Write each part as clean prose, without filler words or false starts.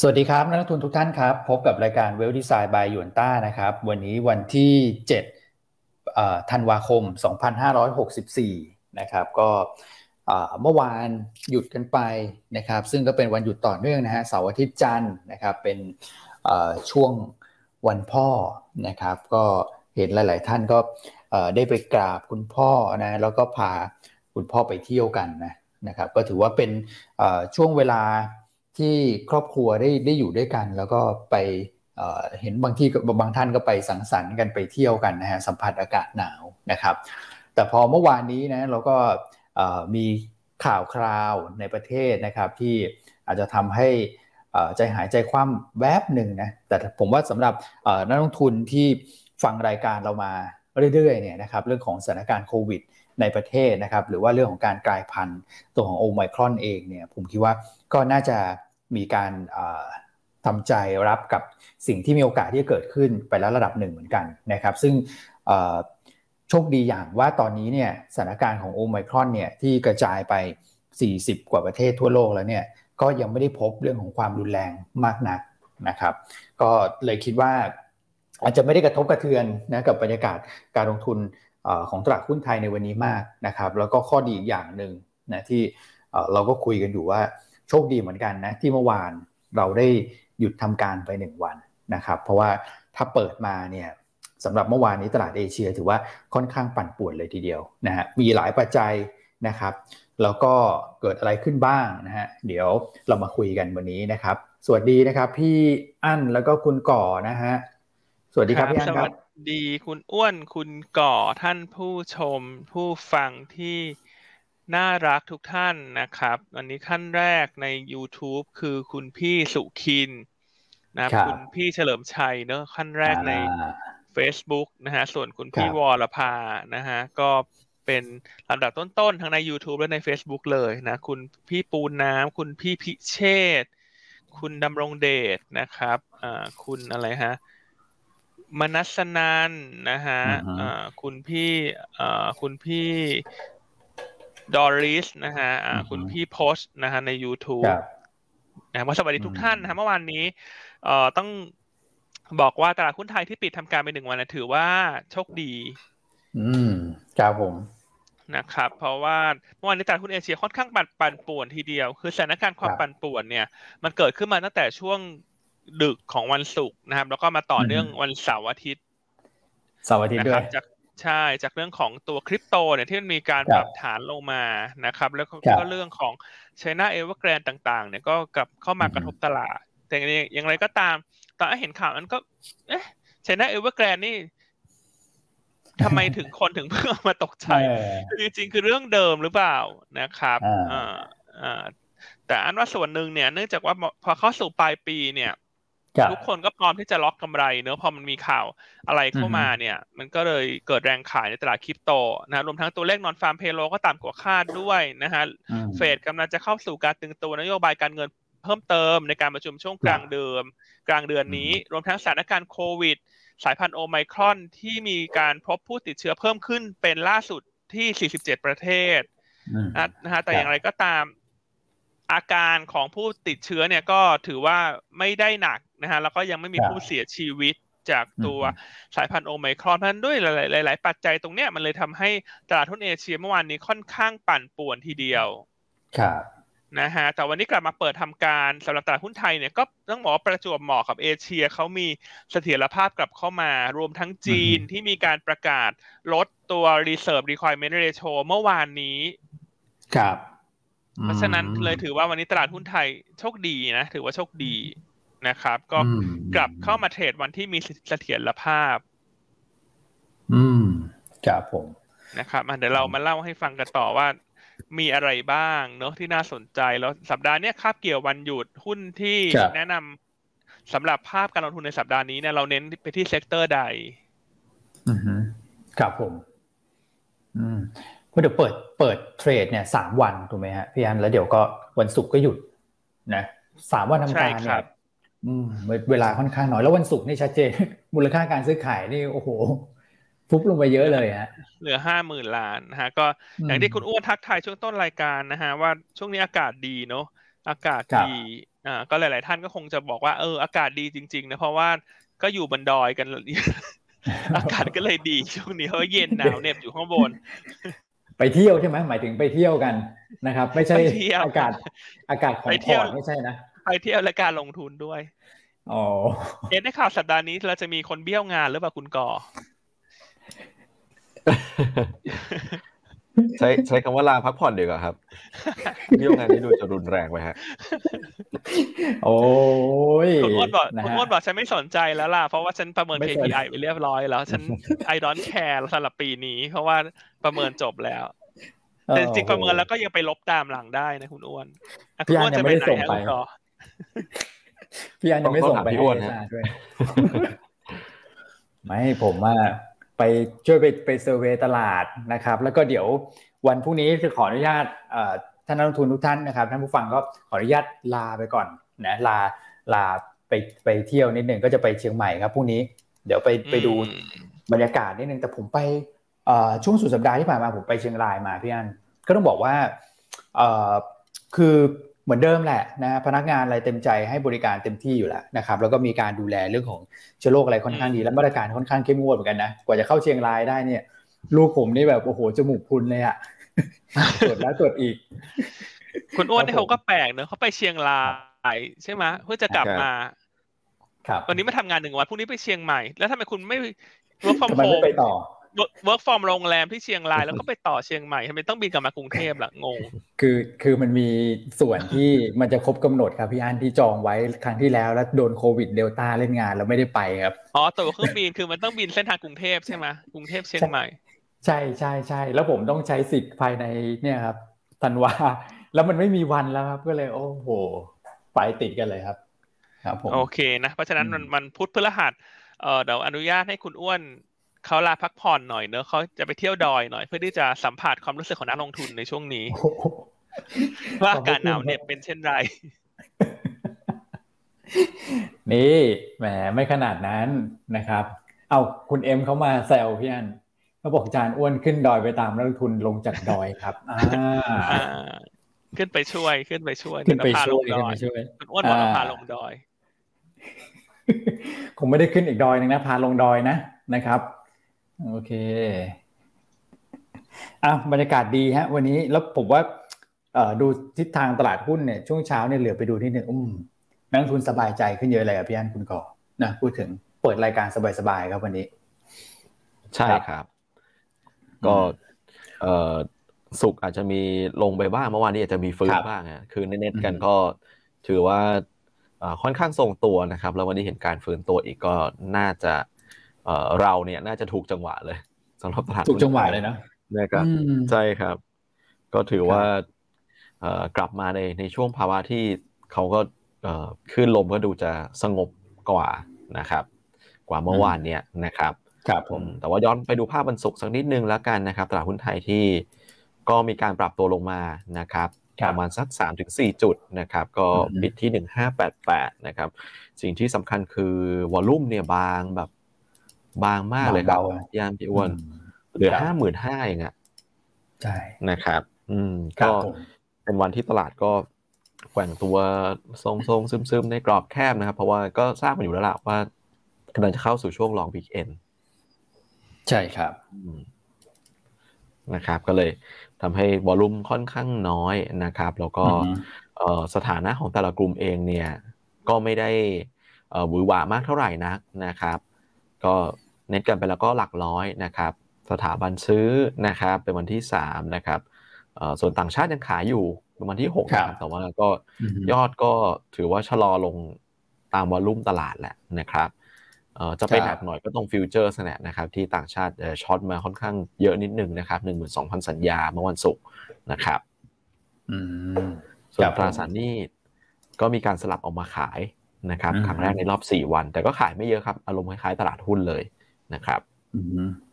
สวัสดีครับนักลงทุนทุกท่านครับพบกับรายการ Wealth Design by Yuanta นะครับวันนี้วันที่7ธันวาคม2564นะครับก็เมื่อวานหยุดกันไปนะครับซึ่งก็เป็นวันหยุดต่อเนื่องนะฮะเสาร์อาทิตย์จันทร์นะครับเป็นช่วงวันพ่อนะครับก็เห็นหลายๆท่านก็ได้ไปกราบคุณพ่อนะแล้วก็พาคุณพ่อไปเที่ยวกันนะครับก็ถือว่าเป็นช่วงเวลาที่ครอบครัวได้อยู่ด้วยกันแล้วก็ไปเห็นบางที่บางท่านก็ไปสังสรรค์กันไปเที่ยวกันนะฮะสัมผัสอากาศหนาวนะครับแต่พอเมื่อวานนี้นะเราก็มีข่าวคราวในประเทศนะครับที่อาจจะทำให้ใจหายใจคว่ำแวบหนึ่งนะแต่ผมว่าสำหรับนักลงทุนที่ฟังรายการเรามาเรื่อยๆเนี่ยนะครับเรื่องของสถานการณ์โควิดในประเทศนะครับหรือว่าเรื่องของการกลายพันธุ์ตัวของโอไมครอนเองเนี่ยผมคิดว่าก็น่าจะมีการทำใจรับกับสิ่งที่มีโอกาสที่จะเกิดขึ้นไปแล้วระดับหนึ่งเหมือนกันนะครับซึ่งโชคดีอย่างว่าตอนนี้เนี่ยสถานการณ์ของโอไมครอนเนี่ยที่กระจายไป40กว่าประเทศทั่วโลกแล้วเนี่ยก็ยังไม่ได้พบเรื่องของความรุนแรงมากนักนะครับก็เลยคิดว่าอาจจะไม่ได้กระทบกระเทือนนะกับบรรยากาศการลงทุนของตลาดหุ้นไทยในวันนี้มากนะครับแล้วก็ข้อดีอีกอย่างนึงนะที่เราก็คุยกันอยู่ว่าโชคดีเหมือนกันนะที่เมื่อวานเราได้หยุดทำการไป1วันนะครับเพราะว่าถ้าเปิดมาเนี่ยสำหรับเมื่อวานนี้ตลาดเอเชียถือว่าค่อนข้างปั่นป่วนเลยทีเดียวนะฮะมีหลายปัจจัยนะครับแล้วก็เกิดอะไรขึ้นบ้างนะฮะเดี๋ยวเรามาคุยกันวันนี้นะครับสวัสดีนะครับพี่อั้นแล้วก็คุณก่อนะฮะสวัสดีครับพี่อั้นครับดีคุณอ้วนคุณก่อท่านผู้ชมผู้ฟังที่น่ารักทุกท่านนะครับวันนี้ท่านแรกใน YouTube คือคุณพี่สุขินนะครับคุณพี่เฉลิมชัยเนอะท่านแรกใน Facebook นะฮะส่วนคุณพี่วรภานะฮะก็เป็นลำดับต้นๆทั้งใน YouTube และใน Facebook เลยนะคุณพี่ปูน้ำคุณพี่พิเชษฐ์คุณดำรงเดชนะครับคุณอะไรฮะมนัสนันนะฮะคุณพี่ดอริสนะฮะคุณพี่โพสนะฮะใน YouTube นะสวัสดีทุกท่านนะฮะเมื่อวานนี้ต้องบอกว่าตลาดหุ้นไทยที่ปิดทำการไป1วันนะถือว่าโชคดีครับผมนะครับเพราะว่าเมื่อวานนี้ตลาดหุ้นเอเชียค่อนข้างปั่นป่วนทีเดียวคือสถานการณ์ความปั่นป่วนเนี่ยมันเกิดขึ้นมาตั้งแต่ช่วงดึกของวันศุกร์นะครับแล้วก็มาต่อเนื่องวันเสาร์อาทิตย์ด้วยใช่จากเรื่องของตัวคริปโตเนี่ยที่มันมีการปรับฐานลงมานะครับแล้วก็เรื่องของ China Evergrande ต่างๆเนี่ยก็กลับเข้ามากระทบตลาดแต่อย่างไรก็ตามตอนเห็นข่าวนั้นก็เอ๊ะ China Evergrande นี่ทำไมถึงคนถึงเพิ่งมาตกใจคือจริงๆคือเรื่องเดิมหรือเปล่านะครับแต่อันว่าส่วนนึงเนี่ยเนื่องจากว่าพอเข้าสู่ปลายปีเนี่ยทุกคนก็พร้อมที่จะล็อกกำไรเนอะพอมันมีข่าวอะไรเข้ามาเนี่ยมันก็เลยเกิดแรงขายในตลาดคริปโตนะรวมทั้งตัวเลขนอนฟาร์มเพโลก็ต่ำกว่าคาดด้วยนะฮะเฟดกำลังจะเข้าสู่การตึงตัวนโยบายการเงินเพิ่มเติมในการประชุมช่วงกลางเดือนนี้รวมทั้งสถานการณ์โควิดสายพันธุ์โอไมครอนที่มีการพบผู้ติดเชื้อเพิ่มขึ้นเป็นล่าสุดที่47ประเทศนะฮะแต่อย่างไรก็ตามอาการของผู้ติดเชื้อเนี่ยก็ถือว่าไม่ได้หนักนะฮะแล้วก็ยังไม่มีผู้เสียชีวิตจากตัวสายพันธุ์โอไมครอนเพราะฉะนั้นด้วยหลายปัจจัยตรงเนี้ยมันเลยทำให้ตลาดหุ้นเอเชียเมื่อวานนี้ค่อนข้างปั่นป่วนทีเดียวครับนะฮะแต่วันนี้กลับมาเปิดทำการสำหรับตลาดหุ้นไทยเนี่ยก็ต้องบอกว่าประจวบเหมาะกับเอเชียเขามีเสถียรภาพกลับเข้ามารวมทั้งจีนที่มีการประกาศลดตัว Reserve Requirement Ratio เมื่อวานนี้ครับเพราะฉะนั้นเลยถือว่าวันนี้ตลาดหุ้นไทยโชคดีนะถือว่าโชคดีนะครับก็กลับเข้ามาเทรดวันที่มีเสถียรภาพครับผมนะครับเดี๋ยวเรามาเล่าให้ฟังกันต่อว่ามีอะไรบ้างเนาะที่น่าสนใจแล้วสัปดาห์นี้คาบเกี่ยววันหยุดหุ้นที่แนะนำสำหรับภาพการลงทุนในสัปดาห์นี้เนี่ยเราเน้นไปที่เซกเตอร์ใดครับผมเดี๋ยวเปิดเทรดเนี่ย3วันถูกไหมฮะพี่อันแล้วเดี๋ยวก็วันศุกร์ก็หยุดนะ3วันทำการเนี่ยเวลาค่อนข้างน้อยแล้ววันศุกร์นี่ชัดเจนมูลค่าการซื้อขายนี่โอ้โหฟุบลงไปเยอะเลยฮะเหลือ 50,000 ล้านนะฮะก็อย่างที่คุณอ้วนทักทายช่วงต้นรายการนะฮะว่าช่วงนี้อากาศดีเนาะอากาศดี ก็หลายๆท่านก็คงจะบอกว่าอากาศดีจริงๆนะเพราะว่าก็อยู่บนดอยกัน อากาศก็เลยดีช่วงนี้เพราะเย็นหนาวเหน็บอยู่ข้างบนไปเที่ยวใช่ไหมหมายถึงไปเที่ยวกันนะครับไม่ใช่อากาศของพอร์ตไม่ใช่นะไปเที่ยวและการลงทุนด้วยอ๋อได้ข่าวสัปดาห์นี้เราจะมีคนเบี้ยวงานหรือเปล่าคุณก่อใช้คำว่าลาพักผ่อนดีกว่าครับเบี้ยวงานนี้ดูจะรุนแรงไปฮะโอ้ยคุณอ้วนบอกฉันไม่สนใจแล้วล่ะเพราะว่าฉันประเมิน KPI ไปเรียบร้อยแล้วฉัน I don't care สำหรับปีนี้เพราะว่าประเมินจบแล้วแต่จริงประเมินแล้วก็ยังไปลบตามหลังได้นะคุณอ้วนพี่อ้วนจะไปไหนครับต่อพี่อันยังไม่ส่งไปให้อาจารย์ด้วยไม่ผมว่าไปช่วยไปเซอร์เวย์ตลาดนะครับแล้วก็เดี๋ยววันพรุ่งนี้จะขออนุญาตท่านนักลงทุนทุกท่านนะครับท่านผู้ฟังก็ขออนุญาตลาไปก่อนนะลาไปเที่ยวนิดนึงก็จะไปเชียงใหม่ครับพรุ่งนี้เดี๋ยวไปดูบรรยากาศนิดนึงแต่ผมไปช่วงสุดสัปดาห์ที่ผ่านมาผมไปเชียงรายมาพี่อันก็ต้องบอกว่าคือเหมือนเดิมแหละนะพนักงานอะไรเต็มใจให้บริการเต็มที่อยู่แล้วนะครับแล้วก็มีการดูแลเรื่องของเชื้อโรคอะไรค่อนข้างดีและมาตรการค่อนข้างเข้มงวดเหมือนกันนะกว่าจะเข้าเชียงรายได้เนี่ยลูกผมนี่แบบโอ้โหจมูกพุนเลยอ่ะตรวจแล้วตรวจอีกคุณอ้วนนี่เขาก็แปลกเนอะเขาไปเชียงรายใช่ไหมเพื่อจะกลับมาครับวันนี้มาทำงานหนึ่งวันพรุ่งนี้ไปเชียงใหม่แล้วทำไมคุณไม่work from home work from โรงแรมที่เชียงรายแล้วก็ไปต่อเชียงใหม่ทำไมต้องบินกลับมากรุงเทพล่ะงงคือมันมีส่วนที่มันจะครบกำหนดครับพี่อันที่จองไว้ครั้งที่แล้วแล้วโดนโควิดเดลต้าเล่นงานแล้วไม่ได้ไปครับอ๋อตัวเครื่องบินคือมันต้องบินเส้นทางกรุงเทพใช่ไหมกรุงเทพเชียงใหม่ใช่ใช่ใช่แล้วผมต้องใช้สิทธิ์ภายในเนี่ยครับธันวาแล้วมันไม่มีวันแล้วครับก็เลยโอ้โหไปติดกันเลยครับครับผมโอเคนะเพราะฉะนั้นมันพุธพฤหัสเดี๋ยวอนุญาตให้คุณอ้วนเขาลาพักผ่อนหน่อยเนอะเขาจะไปเที่ยวดอยหน่อยเพื่อที่จะสัมผัสความรู้สึกของนักลงทุนในช่วงนี้ว่าอากาศหนาวเหน็บเป็นเช่นไรนี่แหมไม่ขนาดนั้นนะครับเอาคุณเอ็มเขามาแซวพี่อันเขาบอกอาจารย์อ้วนขึ้นดอยไปตามนักลงทุนลงจากดอยครับขึ้นไปช่วยขึ้นไปช่วยคุณอ้วนบอกว่าพาลงดอยคงไม่ได้ขึ้นอีกดอยนึงนะพาลงดอยนะครับโอเคบรรยากาศดีฮะวันนี้แล้วผมว่าดูทิศทางตลาดหุ้นเนี่ยช่วงเช้าเนี่ยเหลือไปดูนิดนึงนักลงทุนสบายใจขึ้นเยอะเลยอ่ะพี่อั้นคุณก่อนะพูดถึงเปิดรายการสบายๆครับวันนี้ใช่ครับก็ศุกร์อาจจะมีลงไปบ้างเมื่อวานนี้อาจจะมีฟื้นบ้างฮะคือเน็ตๆกันก็ถือว่าค่อนข้างทรงตัวนะครับแล้ววันนี้เห็นการฟื้นตัวอีกก็น่าจะเราเนี่ยน่าจะถูกจังหวะเลยสำหรับตลาดถูกจังหวะเลยนะนะครับใช่ครับก็ถือว่ากลับมาในช่วงภาวะที่เขาก็ขึ้นลมก็ดูจะสงบกว่านะครับกว่าเมื่อวานเนี่ยนะครับครับผมแต่ว่าย้อนไปดูภาพวันศุกร์สักนิดนึงแล้วกันนะครับตลาดหุ้นไทยที่ก็มีการปรับตัวลงมานะครับประมาณสัก 3-4 จุดนะครับก็ปิดที่1588นะครับสิ่งที่สำคัญคือวอลลุ่มเนี่ยบางมากเลยครับยามพี่อ้วนเหลือ 55,000 เองอ่ะใช่นะครับก็เป็นวันที่ตลาดก็แกว่งตัวทรงๆซึมๆในกรอบแคบนะครับเพราะว่าก็ทราบมาอยู่แล้วล่ะว่ากำลังจะเข้าสู่ช่วง long weekend ใช่ครับนะครับก็เลยทำให้วอลุ่มค่อนข้างน้อยนะครับแล้วก็สถานะของแต่ละกลุ่มเองเนี่ยก็ไม่ได้หวือหวามากเท่าไหร่นักนะครับก็เน็ตกันไปแล้วก็หลักร้อยนะครับสถาบันซื้อนะครับเป็นวันที่3นะครับส่วนต่างชาติยังขายอยู่เป็นวันที่6นะครับแต่ว่าก็ยอดก็ถือว่าชะลอลงตามวอลุ่มตลาดแหละนะครับจะไปหนักหน่อยก็ตรงฟิวเจอร์สแนทนะครับที่ต่างชาติช็อตมาค่อนข้างเยอะนิดนึงนะครับ 12,000 สัญญาเมื่อวันศุกร์นะครับส่วนตราสารหนี้ก็มีการสลับออกมาขายนะครับครั้งแรกในรอบ4วันแต่ก็ขายไม่เยอะครับอารมณ์คล้ายๆตลาดหุ้นเลยนะครับ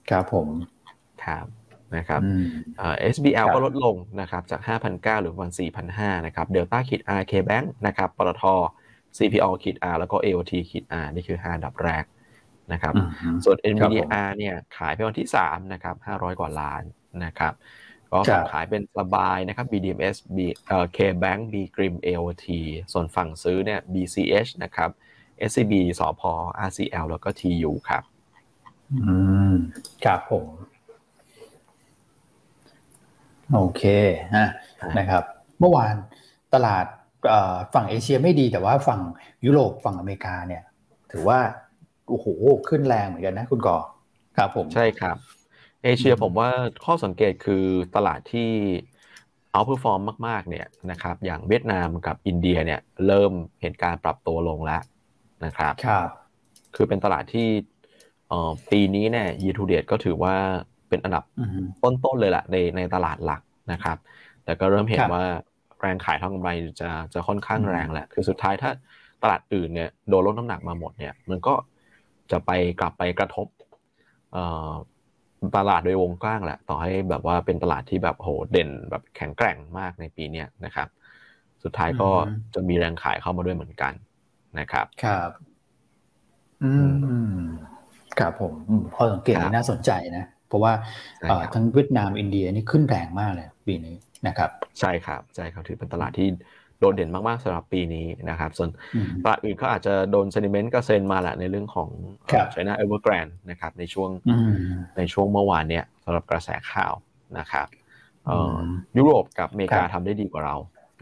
ครับผมครับนะครับ SBL ก็ลดลงนะครับจาก 5,900 หรือประมาณ 4,500 นะครับ Delta-R K Bank นะครับปตทCPO-R แล้วก็ AOT-R นี่คือ5อันดับแรกนะครับส่วน NVDR เนี่ยขายไปวันที่3นะครับ500 กว่าล้านนะครับ ก็ขายเป็นสบายนะครับ BDMS K Bank B Grim AOT ส่วนฝั่งซื้อเนี่ย BCH นะครับ SCB สพ RCL แล้วก็ TU ครับครับผมโอเคฮะนะครับเมื่อวานตลาดฝั่งเอเชียไม่ดีแต่ว่าฝั่งยุโรปฝั่งอเมริกาเนี่ยถือว่าโอ้โหขึ้นแรงเหมือนกันนะคุณก่อครับผมใช่ครับเอเชียผมว่าข้อสังเกตคือตลาดที่เอาท์เพอร์ฟอร์มมากๆเนี่ยนะครับอย่างเวียดนามกับอินเดียเนี่ยเริ่มเห็นการปรับตัวลงแล้วนะครับครับคือเป็นตลาดที่ปีนี้เนี่ย year to date ก็ถือว่าเป็นอันดับต้นๆเลยแหละในตลาดหลักนะครับแต่ก็เริ่มเห็นว่าแรงขายทางกำไรจะค่อนข้างแรงแหละคือสุดท้ายถ้าตลาดอื่นเนี่ยโดนลดน้ำหนักมาหมดเนี่ยมันก็จะไปกลับไปกระทบตลาดโดยวงกว้างแหละต่อให้แบบว่าเป็นตลาดที่แบบโหเด่นแบบแข็งแกร่งมากในปีนี้นะครับสุดท้ายก็จะมีแรงขายเข้ามาด้วยเหมือนกันนะครับครับครับผมข้อสังเกตน่าสนใจนะเพราะว่าทั้งเวียดนามอินเดียนี่ขึ้นแรงมากเลยปีนี้นะครับใช่ครับใช่ครับถือเป็นตลาดที่โดดเด่นมากๆสำหรับปีนี้นะครับส่วนตลาดอื่นก็อาจจะโดนเซนิเมนต์ก็เซนมาแหละในเรื่องของ China Evergrande นะครับในช่วงเมื่อวานเนี้ยสำหรับกระแสข่าวนะครับยุโรปกับอเมริกาทำได้ดีกว่าเรา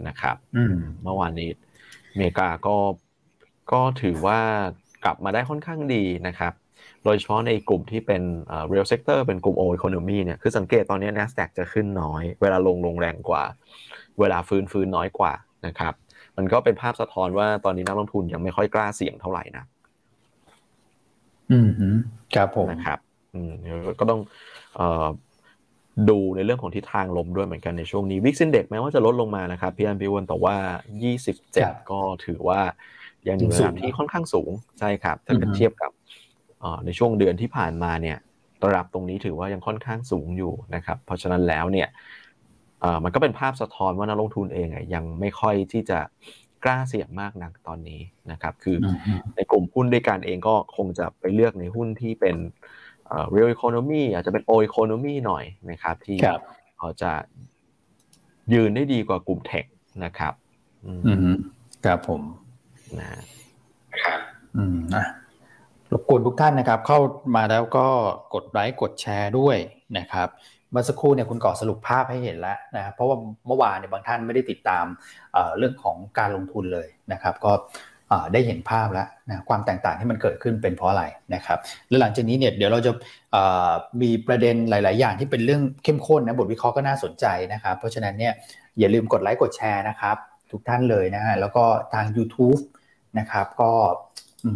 นะครับเมื่อวานนี้อเมริกาก็ถือว่ากลับมาได้ค่อนข้างดีนะครับโดยเฉพาะในกลุ่มที่เป็นreal sector เป็นกลุ่ม old economy เนี่ยคือสังเกตตอนนี้ Nasdaq จะขึ้นน้อยเวลาลงแรงกว่าเวลาฟื้นน้อยกว่านะครับมันก็เป็นภาพสะท้อนว่าตอนนี้นักลงทุนยังไม่ค่อยกล้าเสี่ยงเท่าไหร่นะครับผมนะครับก็ต้องดูในเรื่องของทิศทางลมด้วยเหมือนกันในช่วงนี้ Week Index แม้ว่าจะลดลงมานะครับพี่อันพี่วนแต่ว่า27ก็ถือว่ายังอยู่ในระดับที่ค่อนข้างสูงใช่ครับถ้าเทียบกับในช่วงเดือนที่ผ่านมาเนี่ยระดับตรงนี้ถือว่ายังค่อนข้างสูงอยู่นะครับเพราะฉะนั้นแล้วเนี่ยมันก็เป็นภาพสะท้อนว่านักลงทุนเองยังไม่ค่อยที่จะกล้าเสี่ยงมากนักตอนนี้นะครับคือในกลุ่มหุ้นด้วยกันเองก็คงจะไปเลือกในหุ้นที่เป็นreal economy อาจจะเป็น old economy หน่อยนะครับที่เขาจะยืนได้ดีกว่ากลุ่ม tech นะครับครับผมนะครับรบกวนทุกท่านนะครับเข้ามาแล้วก็กดไลค์กดแชร์ด้วยนะครับเมื่อสักครู่เนี่ยคุณก่อสรุปภาพให้เห็นแล้วนะเพราะว่าเมื่อวานเนี่ยบางท่านไม่ได้ติดตามเรื่องของการลงทุนเลยนะครับก็ได้เห็นภาพแล้วนะความแตกต่างที่มันเกิดขึ้นเป็นเพราะอะไรนะครับและหลังจากนี้เนี่ยเดี๋ยวเราจะมีประเด็นหลายๆอย่างที่เป็นเรื่องเข้มข้นนะบทวิเคราะห์ก็น่าสนใจนะครับเพราะฉะนั้นเนี่ยอย่าลืมกดไลค์กดแชร์นะครับทุกท่านเลยนะฮะแล้วก็ทาง YouTube นะครับก็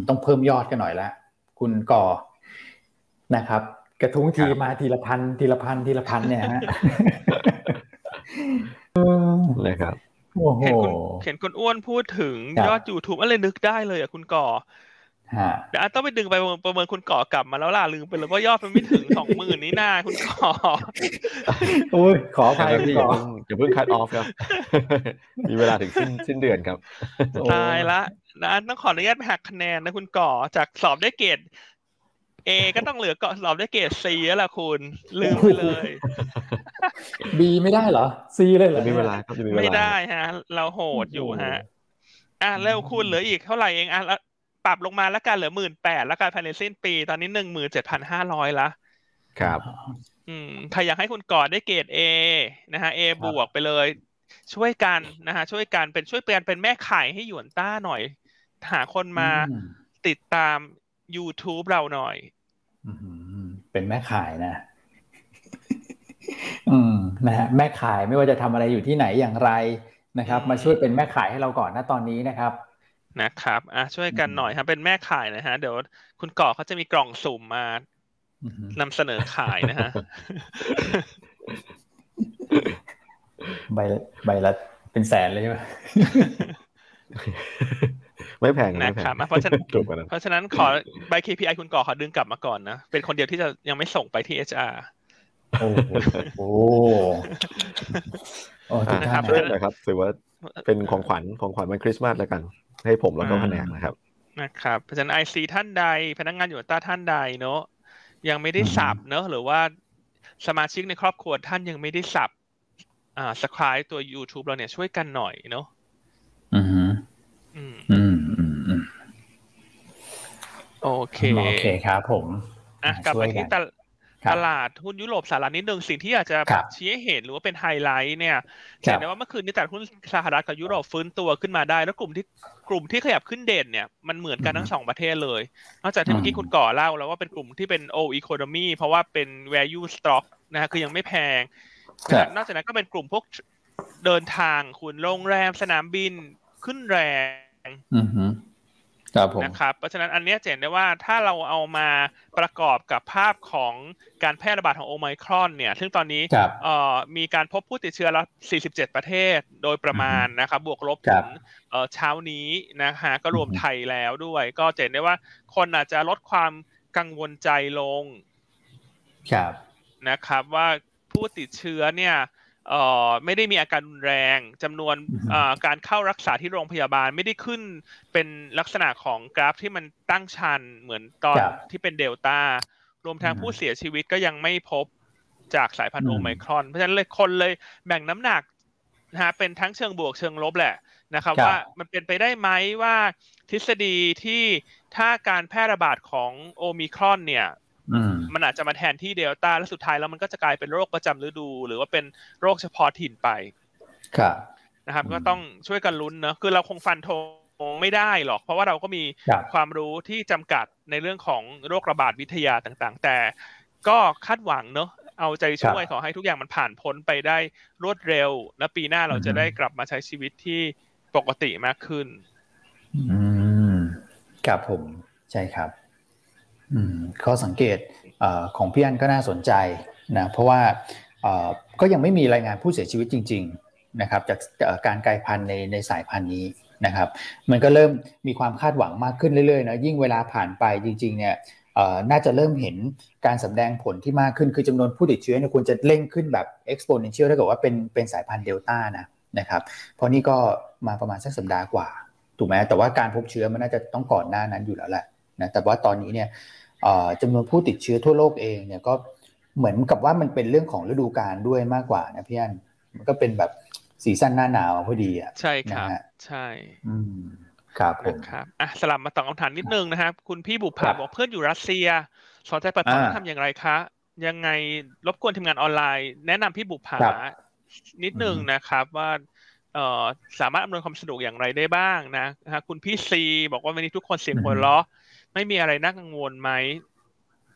ต้องเพิ่มยอดกันหน่อยละคุณก่อนะครับกระทุ้งทีมาทีละพันเนี่ยฮะนะครับเห็นคุณอ้วนพูดถึงยอด YouTube อะไรนึกได้เลยอ่ะคุณก่อเดี๋ยวต้องไปดึงไปประเมินคุณก่อกลับมาแล้วล่ะลืมไปเลยว่ายอดมันไม่ถึง 20,000 นี่นาคุณก่อโอ้ยขออภัยพี่ก่ออย่าเพิ่งคัทออฟครับมีเวลาถึงสิ้นเดือนครับตายละนะต้องขออนุญาตไปหักคะแนนนะคุณก่อจากสอบได้เกรด A ก็ต้องเหลือก่อสอบได้เกรด C แล้วล่ะคุณลืมไปเลย B ไม่ได้เหรอ C เลยเหรอไม่ได้ฮะเราโหดอยู่ฮะอ่ะแล้วคุณเหลืออีกเท่าไหร่เองอ่ะปรับลงมาแล้วกันเหลือ 18,000 แล้วกันภายในสิ้นปีตอนนี้ 17,500 ละครับใครอยากให้คุณก่อได้เกรด A นะฮะ A บวกไปเลยช่วยกันนะฮะช่วยกันเป็นแม่ขายให้หยวนต้าหน่อยหาคนมาติดตาม YouTube เราหน่อยเป็นแม่ขายนะนะฮะแม่ขายไม่ว่าจะทำอะไรอยู่ที่ไหนอย่างไรนะครับมาช่วยเป็นแม่ขายให้เราก่อนนะตอนนี้นะครับนะครับช่วยกันหน่อยครับเป็นแม่ขายนะฮะเดี๋ยวคุณก่อเขาจะมีกล่องสุ่มมานำเสนอขายนะฮะใบละเป็นแสนเลยใช่ไหมไม่แพงนะครับเพราะฉะนั้นขอใบ KPI คุณก่อขอดึงกลับมาก่อนนะเป็นคนเดียวที่จะยังไม่ส่งไปที่ HR โอ้โหนะครับเพื่อนนะครับถือว่าเป็นของขวัญวันคริสต์มาสแล้วกันให้ผมแล้วก็แผนกนะครับเพราะฉะนั้น IC ท่านใดพนักงานอยู่ต้าท่านใดเนาะยังไม่ได้สับเนาะหรือว่าสมาชิกในครอบครัวท่านยังไม่ได้สับ subscribe ตัว YouTube เราเนี่ยช่วยกันหน่อยเนาะอือฮึโอเคครับผมกลับไปที่ตลาดหุ้นยุโรปสหรัฐนิดนึงสิ่งที่อยากจะชี้ให้เห็นหรือว่าเป็นไฮไลท์เนี่ยเห็นได้ว่าเมื่อคืนนี้ตลาดหุ้นสหรัฐกับยุโรปฟื้นตัวขึ้นมาได้แล้วกลุ่มที่ขยับขึ้นเด่นเนี่ยมันเหมือนกันทั้ง2ประเทศเลยนอกจากที่เมื่อกี้คุณก่อเล่าแล้วว่าเป็นกลุ่มที่เป็น old economy เพราะว่าเป็น value stock นะฮะคือยังไม่แพงนอกจากนั้นก็เป็นกลุ่มพวกเดินทางคุณโรงแรมสนามบินขึ้นแรงนะครับเพราะฉะนั้นอันนี้เห็นได้ว่าถ้าเราเอามาประกอบกับภาพของการแพร่ระบาดของโอไมครอนเนี่ยซึ่งตอนนี้มีการพบผู้ติดเชื้อแล้ว47ประเทศโดยประมาณนะครับบวกลบถึงเช้านี้นะฮะก็รวมไทยแล้วด้วยก็เห็นได้ว่าคนอาจจะลดความกังวลใจลงนะครับว่าผู้ติดเชื้อเนี่ยไม่ได้มีอาการรุนแรงจำนวนการเข้ารักษาที่โรงพยาบาลไม่ได้ขึ้นเป็นลักษณะของกราฟที่มันตั้งชันเหมือนตอนที่เป็นเดลต้ารวมทั้งผู้เสียชีวิตก็ยังไม่พบจากสายพันธุ์โอไมครอนเพราะฉะนั้นเลยคนเลยแบ่งน้ำหนักนะฮะเป็นทั้งเชิงบวกเชิงลบแหละนะครับว่ามันเป็นไปได้ไหมว่าทฤษฎีที่ถ้าการแพร่ระบาดของโอไมครอนเนี่ยมันอาจจะมาแทนที่เดลต้าและสุดท้ายแล้วมันก็จะกลายเป็นโรคประจำฤดูหรือว่าเป็นโรคเฉพาะถิ่นไปนะครับก็ต้องช่วยกันลุ้นเนอะคือเราคงฟันธงไม่ได้หรอกเพราะว่าเราก็มีความรู้ที่จำกัดในเรื่องของโรคระบาดวิทยาต่างๆแต่ก็คาดหวังเนอะเอาใจช่วยขอให้ทุกอย่างมันผ่านพ้นไปได้รวดเร็วและปีหน้าเราจะได้กลับมาใช้ชีวิตที่ปกติมากขึ้นครับผมใช่ครับข้อสังเกตของพี่อันก็น่าสนใจนะเพราะว่าก็ยังไม่มีรายงานผู้เสียชีวิตจริงๆนะครับจากการกลายพันธุ์ในสายพันธุ์นี้นะครับมันก็เริ่มมีความคาดหวังมากขึ้นเรื่อยๆนะยิ่งเวลาผ่านไปจริงๆเนี่ยน่าจะเริ่มเห็นการสำแดงผลที่มากขึ้นคือจำนวนผู้ติดเชื้อเนี่ยควรจะเร่งขึ้นแบบ exponential ถ้าเกิดว่าเป็นสายพันธุ์เดลต้านะครับเพราะนี่ก็มาประมาณสักสัปดาห์กว่าถูกไหมแต่ว่าการพบเชื้อมันน่าจะต้องก่อนหน้านั้นอยู่แล้วแหละนะแต่ว่าตอนนี้เนี่ยจำนวนผู้ติดเชื้อทั่วโลกเองเนี่ยก็เหมือนกับว่ามันเป็นเรื่องของฤดูกาลด้วยมากกว่านะพี่อันมันก็เป็นแบบซีซั่นหน้าหนาวพอดีอ่ะใช่ครับใช่ครับผมครับอ่ะสลับมาตอบคำถามนิดนึงนะครับคุณพี่บุภาบอกเพื่อนอยู่รัสเซียสอนใจเปิดร้านทำอย่างไรคะยังไงรบกวนทีมงานออนไลน์แนะนำพี่บุภานิดนึงนะครับว่าสามารถอำนวยความสะดวกอย่างไรได้บ้างนะฮะคุณพี่ซีบอกว่าวันนี้ทุกคนเสียงหัวเราะไม่มีอะไรน่ากังวลไหม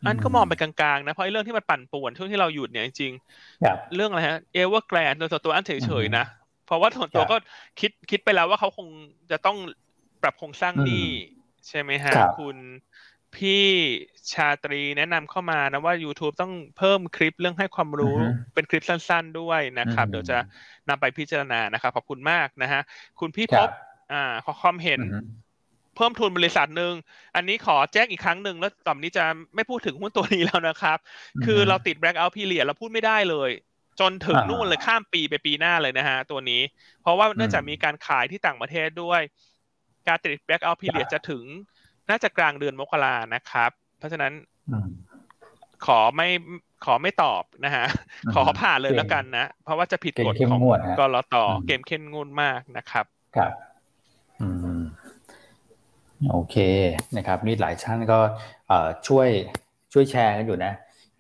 อันก็มองไปกลางๆนะเพราะไอ้เรื่องที่มันปั่นป่วนช่วงที่เราหยุดเนี่ยจริงๆเรื่องอะไรฮะEvergrandeโดยส่วนตัวอันเฉยๆนะเพราะว่าส่วนตัวก็คิดไปแล้วว่าเขาคงจะต้องปรับโครงสร้างหนี้ใช่ไหมฮะคุณพี่ชาตรีแนะนำเข้ามานะว่า YouTube ต้องเพิ่มคลิปเรื่องให้ความรู้เป็นคลิปสั้นๆด้วยนะครับเดี๋ยวจะนำไปพิจารณานะครับขอบคุณมากนะฮะคุณพี่พบขอความเห็นเพิ่มทุนบริษัทนึงอันนี้ขอแจ้งอีกครั้งนึงแล้วต่อไปนี้จะไม่พูดถึงหุ้นตัวนี้แล้วนะครับคือเราติด blackout period เราพูดไม่ได้เลยจนถึงนู่นเลยข้ามปีไปปีหน้าเลยนะฮะตัวนี้เพราะว่าเนื่องจากมีการขายที่ต่างประเทศด้วยการติด blackout period จะถึงน่าจะกลางเดือนมกรานะครับเพราะฉะนั้นขอไม่ตอบนะฮะขอผ่านเลยแล้วกันนะเพราะว่าจะผิดกฎของกลต.เกมเข้มงวดมากนะครับครับโอเคนะครับนี่หลายท่านก็ช่วยแชร์กันอยู่นะ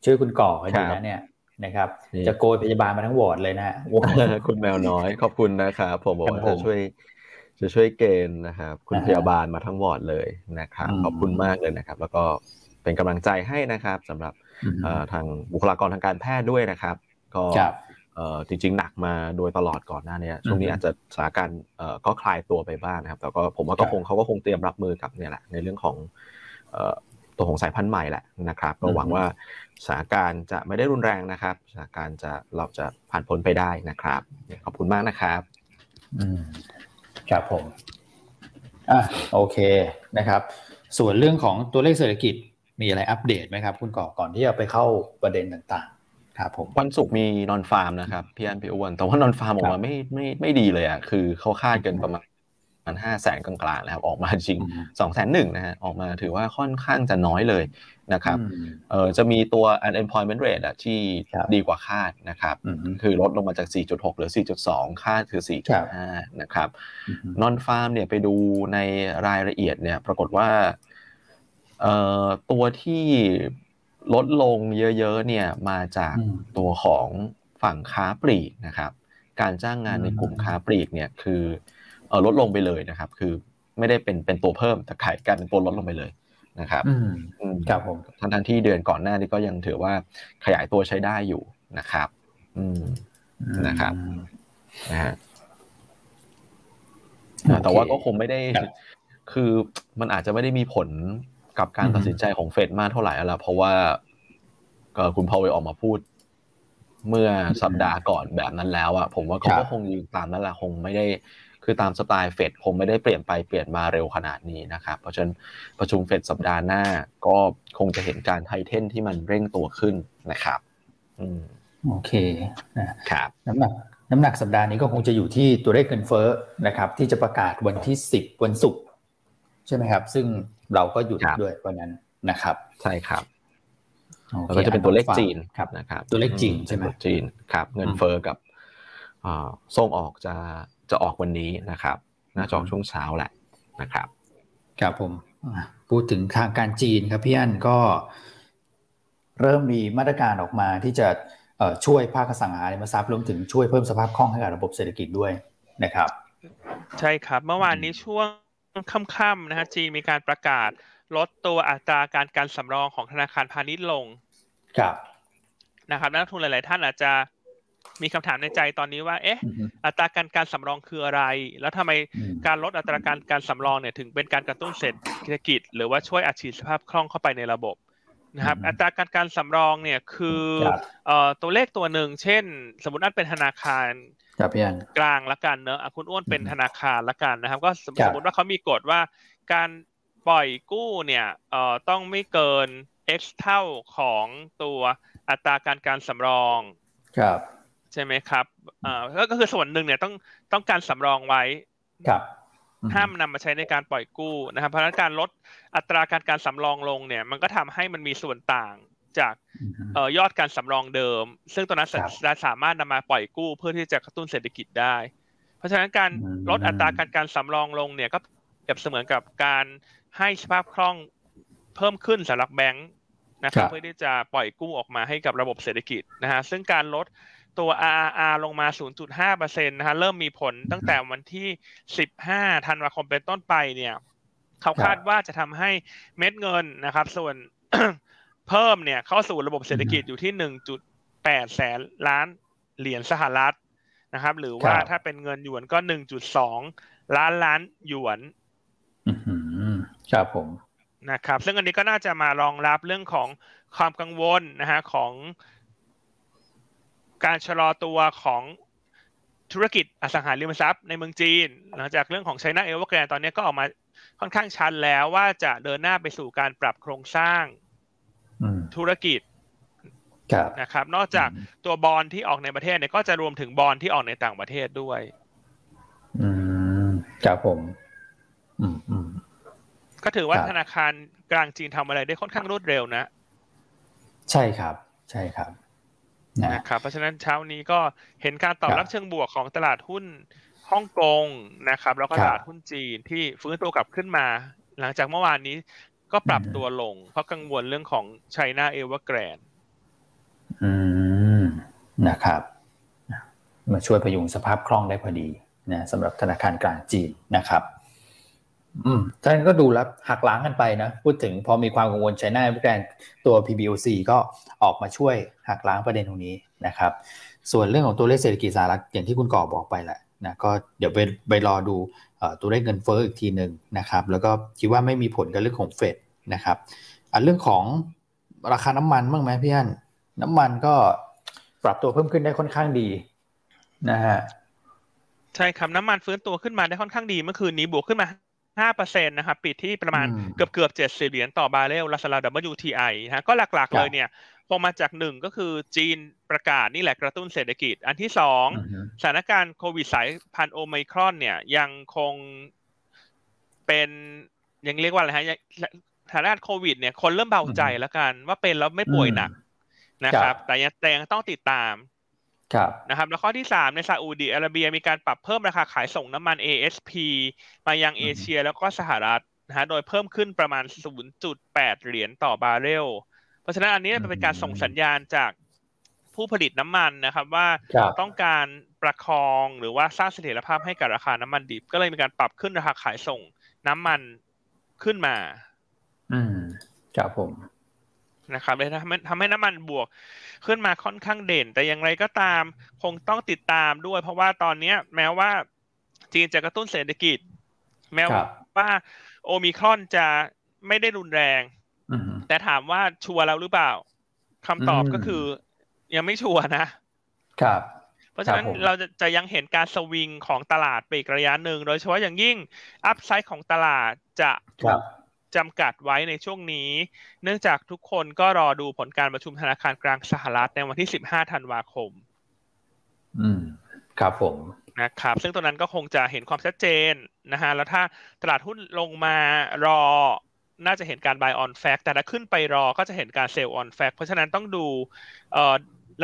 ช่วยคุณก่อกันอยู่นะเนี่ยนะครับจะโกยพยาบาลมาทั้งวอร์ดเลยนะคุณแมวน้อยขอบคุณนะครับผมบอกว่าจะช่วยเกณฑ์นะครับคุณพยาบาลมาทั้งวอร์ดเลยนะครับขอบคุณมากเลยนะครับแล้วก็เป็นกำลังใจให้นะครับสำหรับทางบุคลากรทางการแพทย์ด้วยนะครับก็จริงๆหนักมาโดยตลอดก่อนหน้านี้ช่วงนี้อาจจะสถานการณ์ก็คลายตัวไปบ้างนะครับแต่ก็ผมว่าก็คงเขาก็คงเตรียมรับมือกับเนี่ยแหละในเรื่องของตัวของสายพันธุ์ใหม่แหละนะครับก็หวังว่าสถานการณ์จะไม่ได้รุนแรงนะครับสถานการณ์เราจะผ่านพ้นไปได้นะครับขอบคุณมากนะครับครับผมโอเคนะครับส่วนเรื่องของตัวเลขเศรษฐกิจมีอะไรอัปเดตไหมครับคุณก่อนที่จะไปเข้าประเด็นต่างๆครับผมวันศุกร์มีนอนฟาร์มนะครับพี่อันพี่อ้วนแต่ว่านอนฟาร์มออกมาไม่ดีเลยอ่ะคือเขาคาดกันประมาณ ประมาณ500,000กลางๆนะครับออกมาจริง 210,000 นะฮะออกมาถือว่าค่อนข้างจะน้อยเลยนะครับจะมีตัว unemployment rate อ่ะที่ดีกว่าคาดนะครับคือลดลงมาจาก 4.6 เหลือ 4.2 คาดคือ 4.5 นะครับ non farm เนี่ยไปดูในรายละเอียดเนี่ยปรากฏว่าตัวที่ลดลงเยอะๆเนี่ยมาจากตัวของฝั่งค้าปลีกนะครับการจ้างงานในกลุ่มค้าปลีกเนี่ยคือลดลงไปเลยนะครับคือไม่ได้เป็นตัวเพิ่มแต่ขายกลายเป็นตัวลดลงไปเลยนะครับครับผมทั้งที่เดือนก่อนหน้านี้ก็ยังถือว่าขยายตัวใช้ได้อยู่นะครับนะครับนะฮะแต่ว่าก็คงไม่ได้คือมันอาจจะไม่ได้มีผลกับการตัดสินใจของเฟดมากเท่าไหร่แล้วเพราะว่าคุณพาวเวลออกมาพูดเมื่อสัปดาห์ก่อนแบบนั้นแล้วอ่ะผมว่าเขาก็คงยืนตามนั้นแหละคงไม่ได้คือตามสไตล์เฟดคงไม่ได้เปลี่ยนไปเปลี่ยนมาเร็วขนาดนี้นะครับเพราะฉะนั้นประชุมเฟดสัปดาห์หน้าก็คงจะเห็นการไทเทนที่มันเร่งตัวขึ้นนะครับโอเคนะครับน้ำหนักสัปดาห์นี้ก็คงจะอยู่ที่ตัวเลขเงินเฟ้อนะครับที่จะประกาศวันที่10วันศุกร์ใช่ไหมครับซึ่งเราก็หยุดด้วยวันนั้นนะครับใช่ครับแล้วก็จะเป็นตัวเลขจีนนะครับตัวเลขจีนใช่ไหมจีนครับเงินเฟ้อกับส่งออกจะออกวันนี้นะครับน่าจะออกช่วงเช้าแหละนะครับครับผมพูดถึงทางการจีนครับพี่อั้นก็เริ่มมีมาตรการออกมาที่จะช่วยภาคอสังหาริมทรัพย์รวมถึงช่วยเพิ่มสภาพคล่องให้กับระบบเศรษฐกิจด้วยนะครับใช่ครับเมื่อวานนี้ช่วงค่ำๆนะฮะจีนมีการประกาศลดตัวอัตราการกันสำรองของธนาคารพาณิชย์ลงครับนะครับนักลงทุนหลายๆท่านอาจจะมีคำถามในใจตอนนี้ว่าเอ๊ะอัตราการสำรองคืออะไรแล้วทำไมการลดอัตราการสำรองเนี่ยถึงเป็นการกระตุ้นเศรษฐกิจหรือว่าช่วยอัดฉีดสภาพคล่องเข้าไปในระบบนะครับอัตราการสำรองเนี่ยคือตัวเลขตัวหนึ่งเช่นสมมุติว่าเป็นธนาคารกลางละกันเนอะคุณอ้วนเป็นธนาคารละกันนะครับก็สมมุติว่าเขามีกฎว่าการปล่อยกู้เนี่ยต้องไม่เกิน x เท่าของตัวอัตราการสำรองครับใช่ไหมครับก็คือส่วนหนึ่งเนี่ยต้องการสำรองไว้ครับห้ามนำมาใช้ในการปล่อยกู้นะครับเพราะฉะนั้นการลดอัตราการสำรองลงเนี่ยมันก็ทำให้มันมีส่วนต่างจากยอดการสำรองเดิมซึ่งตัวนั้นสามารถนำมาปล่อยกู้เพื่อที่จะกระตุ้นเศรษฐกิจได้เพราะฉะนั้นการลดอัตราการสำรองลงเนี่ยก็เปรียบเสมือนกับการให้สภาพคล่องเพิ่มขึ้นสำหรับแบงค์นะครับเพื่อที่จะปล่อยกู้ออกมาให้กับระบบเศรษฐกิจนะฮะซึ่งการลดตัว RRR ลงมา 0.5% นะฮะเริ่มมีผลตั้งแต่วันที่15ธันวาคมเป็นต้นไปเนี่ยเขาคาดว่าจะทำให้เม็ดเงินนะครับส่วน เพิ่มเนี่ยเข้าสู่ระบบเศรษฐกิจอยู่ที่ 1.8 แสนล้านเหรียญสหรัฐนะครับหรือว่าถ้าเป็นเงินหยวนก็ 1.2 ล้านล้านหยวนครับผมนะครับซึ่งอันนี้ก็น่าจะมารองรับเรื่องของความกังวลนะฮะของการชะลอตัวของธุรกิจอสังหาริมทรัพย์ในเมืองจีนหลังจากเรื่องของ China Evergrande ตอนนี้ก็ออกมาค่อนข้างชัดแล้วว่าจะเดินหน้าไปสู่การปรับโครงสร้างธุรกิจนะครับนอกจากตัวบอนด์ที่ออกในประเทศเนี่ยก็จะรวมถึงบอนด์ที่ออกในต่างประเทศด้วยครับผมก็ถือว่าธนาคารกลางจีนทำอะไรได้ค่อนข้างรวดเร็วนะใช่ครับใช่ครับนะครับเพราะฉะนั้นเช้านี้ก็เห็นการตอบรับเชิงบวกของตลาดหุ้นฮ่องกงนะครับแล้วก็ตลาดหุ้นจีนที่ฟื้นตัวกลับขึ้นมาหลังจากเมื่อวานนี้ก็ปรับตัวลงเพราะกังวลเรื่องของ China Evergrande นะครับมาช่วยพยุงสภาพคล่องได้พอดีนะสำหรับธนาคารกลางจีนนะครับท่านก็ดูแล้วหักล้างกันไปนะพูดถึงพอมีความกังวล China Evergrande ตัว PBOC ก็ออกมาช่วยหักล้างประเด็นตรงนี้นะครับส่วนเรื่องของตัวเลขเศรษฐกิจสหรัฐอย่างที่คุณก่อบอกไปแหละนะก็เดี๋ยวไปรอดูตัวเลขเงินเฟ้ออีกทีนึงนะครับแล้วก็คิดว่าไม่มีผลกับเรื่องของเฟดนะครับเรื่องของราคาน้ำมันบ้างมั้ยพี่อั้นน้ำมันก็ปรับตัวเพิ่มขึ้นได้ค่อนข้างดีนะฮะใช่ครับน้ำมันฟื้นตัวขึ้นมาได้ค่อนข้างดีเมื่อคืนนี้บวกขึ้นมา5% นะครับปิดที่ประมาณเกือบ70เหรียญต่อบาร์เรล WTI นะฮะก็หลักๆเลยเนี่ยลงมาจาก1ก็คือจีนประกาศนี่แหละกระตุ้นเศรษฐกิจอันที่2สถานการณ์โควิดสายพันธุ์โอไมครอนเนี่ยยังคง เป็นยังเรียกว่าอะไรฮะสถานการณ์โควิดเนี่ยคนเริ่มเบาใจแล้วกันว่าเป็นแล้วไม่ป่วยหนักนะครับแต่ยังต้องติดตามนะครับแล้วข้อที่3ในซาอุดิอาระเบียมีการปรับเพิ่มราคาขายส่งน้ำมัน ASP มายังเอเชียแล้วก็สหรัฐนะฮะโดยเพิ่มขึ้นประมาณ 0.8 เหรียญต่อบาร์เรลเพราะฉะนั้นอันนี้เป็นการส่งสัญญาณจากผู้ผลิตน้ำมันนะครับว่าต้องการประคองหรือว่าสร้างเสถียรภาพให้กับราคาน้ำมันดิบก็เลยมีการปรับขึ้นราคาขายส่งน้ำมันขึ้นมาครับผมนะครับเลยทำให้น้ำมันบวกขึ้นมาค่อนข้างเด่นแต่อย่างไรก็ตามคงต้องติดตามด้วยเพราะว่าตอนนี้แม้ว่าจีนจะกระตุ้นเศรษฐกิจแม้ว่าโอไมครอนจะไม่ได้รุนแรงแต่ถามว่าชัวร์แล้วหรือเปล่าคำตอบก็คือยังไม่ชัวร์นะครับเพราะฉะนั้นเราจะยังเห็นการสวิงของตลาดไปอีกระยะหนึ่งโดยเฉพาะอย่างยิ่งอัพไซด์ของตลาดจะถูกจำกัดไว้ในช่วงนี้เนื่องจากทุกคนก็รอดูผลการประชุมธนาคารกลางสหรัฐในวันที่15ธันวาคมครับผมนะครับซึ่งตรงนั้นก็คงจะเห็นความชัดเจนนะฮะแล้วถ้าตลาดหุ้นลงมารอน่าจะเห็นการ buy on fact แต่ถ้าขึ้นไปรอก็จะเห็นการ sell on fact เพราะฉะนั้นต้องดู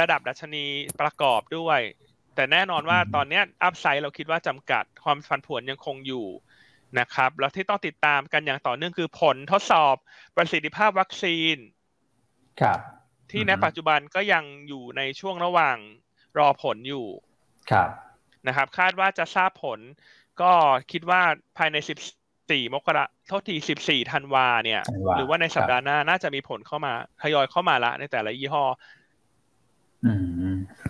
ระดับดัชนีประกอบด้วยแต่แน่นอนว่าตอนนี้อัพไซด์เราคิดว่าจำกัดความผันผวนยังคงอยู่นะครับแล้วที่ต้องติดตามกันอย่างต่อเนื่องคือผลทดสอบประสิทธิภาพวัคซีนครับที่ณปัจจุบันก็ยังอยู่ในช่วงระหว่างรอผลอยู่ครับนะครับคาดว่าจะทราบผลก็คิดว่าภายใน14ธันวาเนี่ยหรือว่าในสัปดาห์หน้าน่าจะมีผลเข้ามาทยอยเข้ามาละในแต่ละยี่ห้อ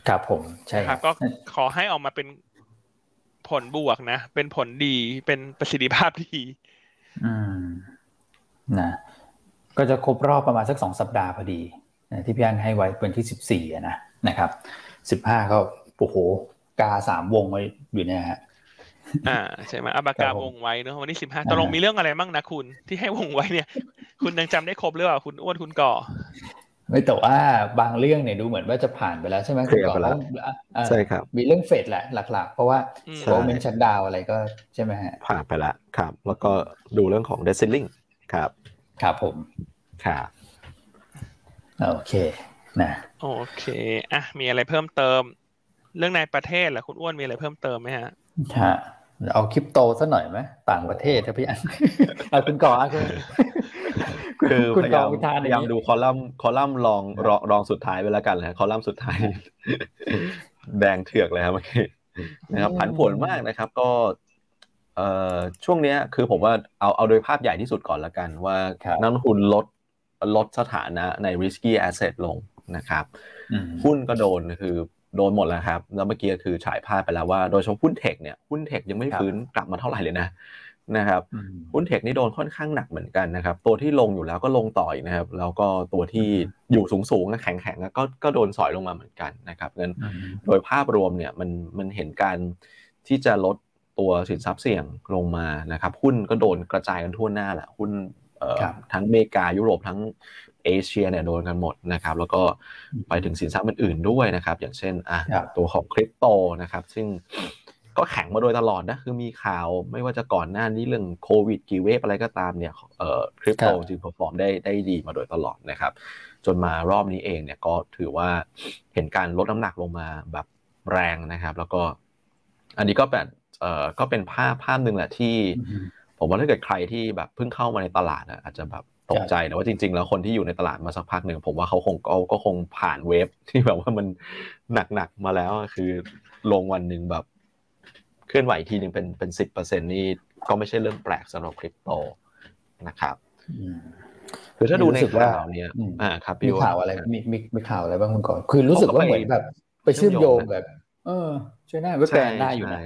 ครับผมใช่ครับก็ขอให้ออกมาเป็นผลบวกนะเป็นผลดีเป็นประสิทธิภาพดีนะก็จะครบรอบประมาณสัก2สัปดาห์พอดีนะที่พี่อั้นให้ไว้เป็นที่14อ่ะนะครับ15ก็โอ้โหกา3วงไว้อยู่เนี่ยฮะใช่มั้ยอัปกาวงไว้เนาะวันที่15ตกลงมีเรื่องอะไรบ้างนะคุณที่ให้วงไว้เนี่ยคุณยังจำได้ครบหรือเปล่าคุณอ้วนคุณก่อไม่แต่ว่าบางเรื่องเนี่ยดูเหมือนว่าจะผ่านไปแล้วใช่ไหมคุณก่อใช่ครับมีเรื่องเฟดแหละหลักๆเพราะว่าโกลเมนชันดาวอะไรก็ใช่ไหมฮะผ่านไปแล้วครับแล้วก็ดูเรื่องของเดซิลลิ่งครับครับผมครับโอเคนะโอเคอ่ะมีอะไรเพิ่มเติมเรื่องในประเทศเหรอคุณอ้วนมีอะไรเพิ่มเติมไหมฮะค่ะเอาคริปโตซะหน่อยไหมต่างประเทศพี่อันเอาคุณก่อคือพยายามดูคอลัมน์รองสุดท้ายไปแล้วกันเลยคอลัมน์สุดท้ายแดงเถือกเลยครับเมื่อกี้นะครับผันผวนมากนะครับก็ช่วงนี้คือผมว่าเอาโดยภาพใหญ่ที่สุดก่อนละกันว่านักลงทุนลดสถานะใน risky asset ลงนะครับหุ้นก็โดนหมดแล้วครับแล้วเมื่อกี้คือฉายภาพไปแล้วว่าโดยเฉพาะหุ้นเทคเนี่ยหุ้นเทคยังไม่ฟื้นกลับมาเท่าไหร่เลยนะครับหุ้นเทคนี่โดนค่อนข้างหนักเหมือนกันนะครับตัวที่ลงอยู่แล้วก็ลงต่ออีกนะครับแล้วก็ตัวที่อยู่สูงๆแข็งๆก็โดนสอยลงมาเหมือนกันนะครับงั้นโดยภาพรวมเนี่ยมันเห็นการที่จะลดตัวสินทรัพย์เสี่ยงลงมานะครับหุ้นก็โดนกระจายกันทั่วหน้าแหละหุ้นทั้งอเมริกายุโรปทั้งเอเชียเนี่ยโดนกันหมดนะครับแล้วก็ไปถึงสินทรัพย์อื่นๆด้วยนะครับอย่างเช่นตัวของคริปโตนะครับซึ่งก็แข็งมาโดยตลอดนะคือมีข่าวไม่ว่าจะก่อนหน้านี้เรื่องโควิดกี่เวฟอะไรก็ตามเนี่ยคริปโตจึงเพอร์ฟอร์มได้ดีมาโดยตลอดนะครับจนมารอบนี้เองเนี่ยก็ถือว่าเห็นการลดน้ำหนักลงมาแบบแรงนะครับแล้วก็อันนี้ก็แบบก็เป็นภาพนึงแหละที่ผมว่าถ้าเกิดใครที่แบบเพิ่งเข้ามาในตลาดอาจจะแบบตกใจนะว่าจริงๆแล้วคนที่อยู่ในตลาดมาสักพักหนึ่งผมว่าเขาก็คงผ่านเวฟที่แบบว่ามันหนักๆมาแล้วคือลงวันนึงแบบเคลื่อนไหวทีนึงเป็น 10% นี่ก็ไม่ใช่เรื่องแปลกสำหรับคริปโตนะครับคือถ้าดูในข่าวเนี่ยครับมีข่าวอะไรมีข่าวอะไรบ้างคุณก่อนคือรู้สึกว่าเหมือนแบบไปเชื่อมโยงแบบใช่น่าเว็บแปลได้อยู่นะ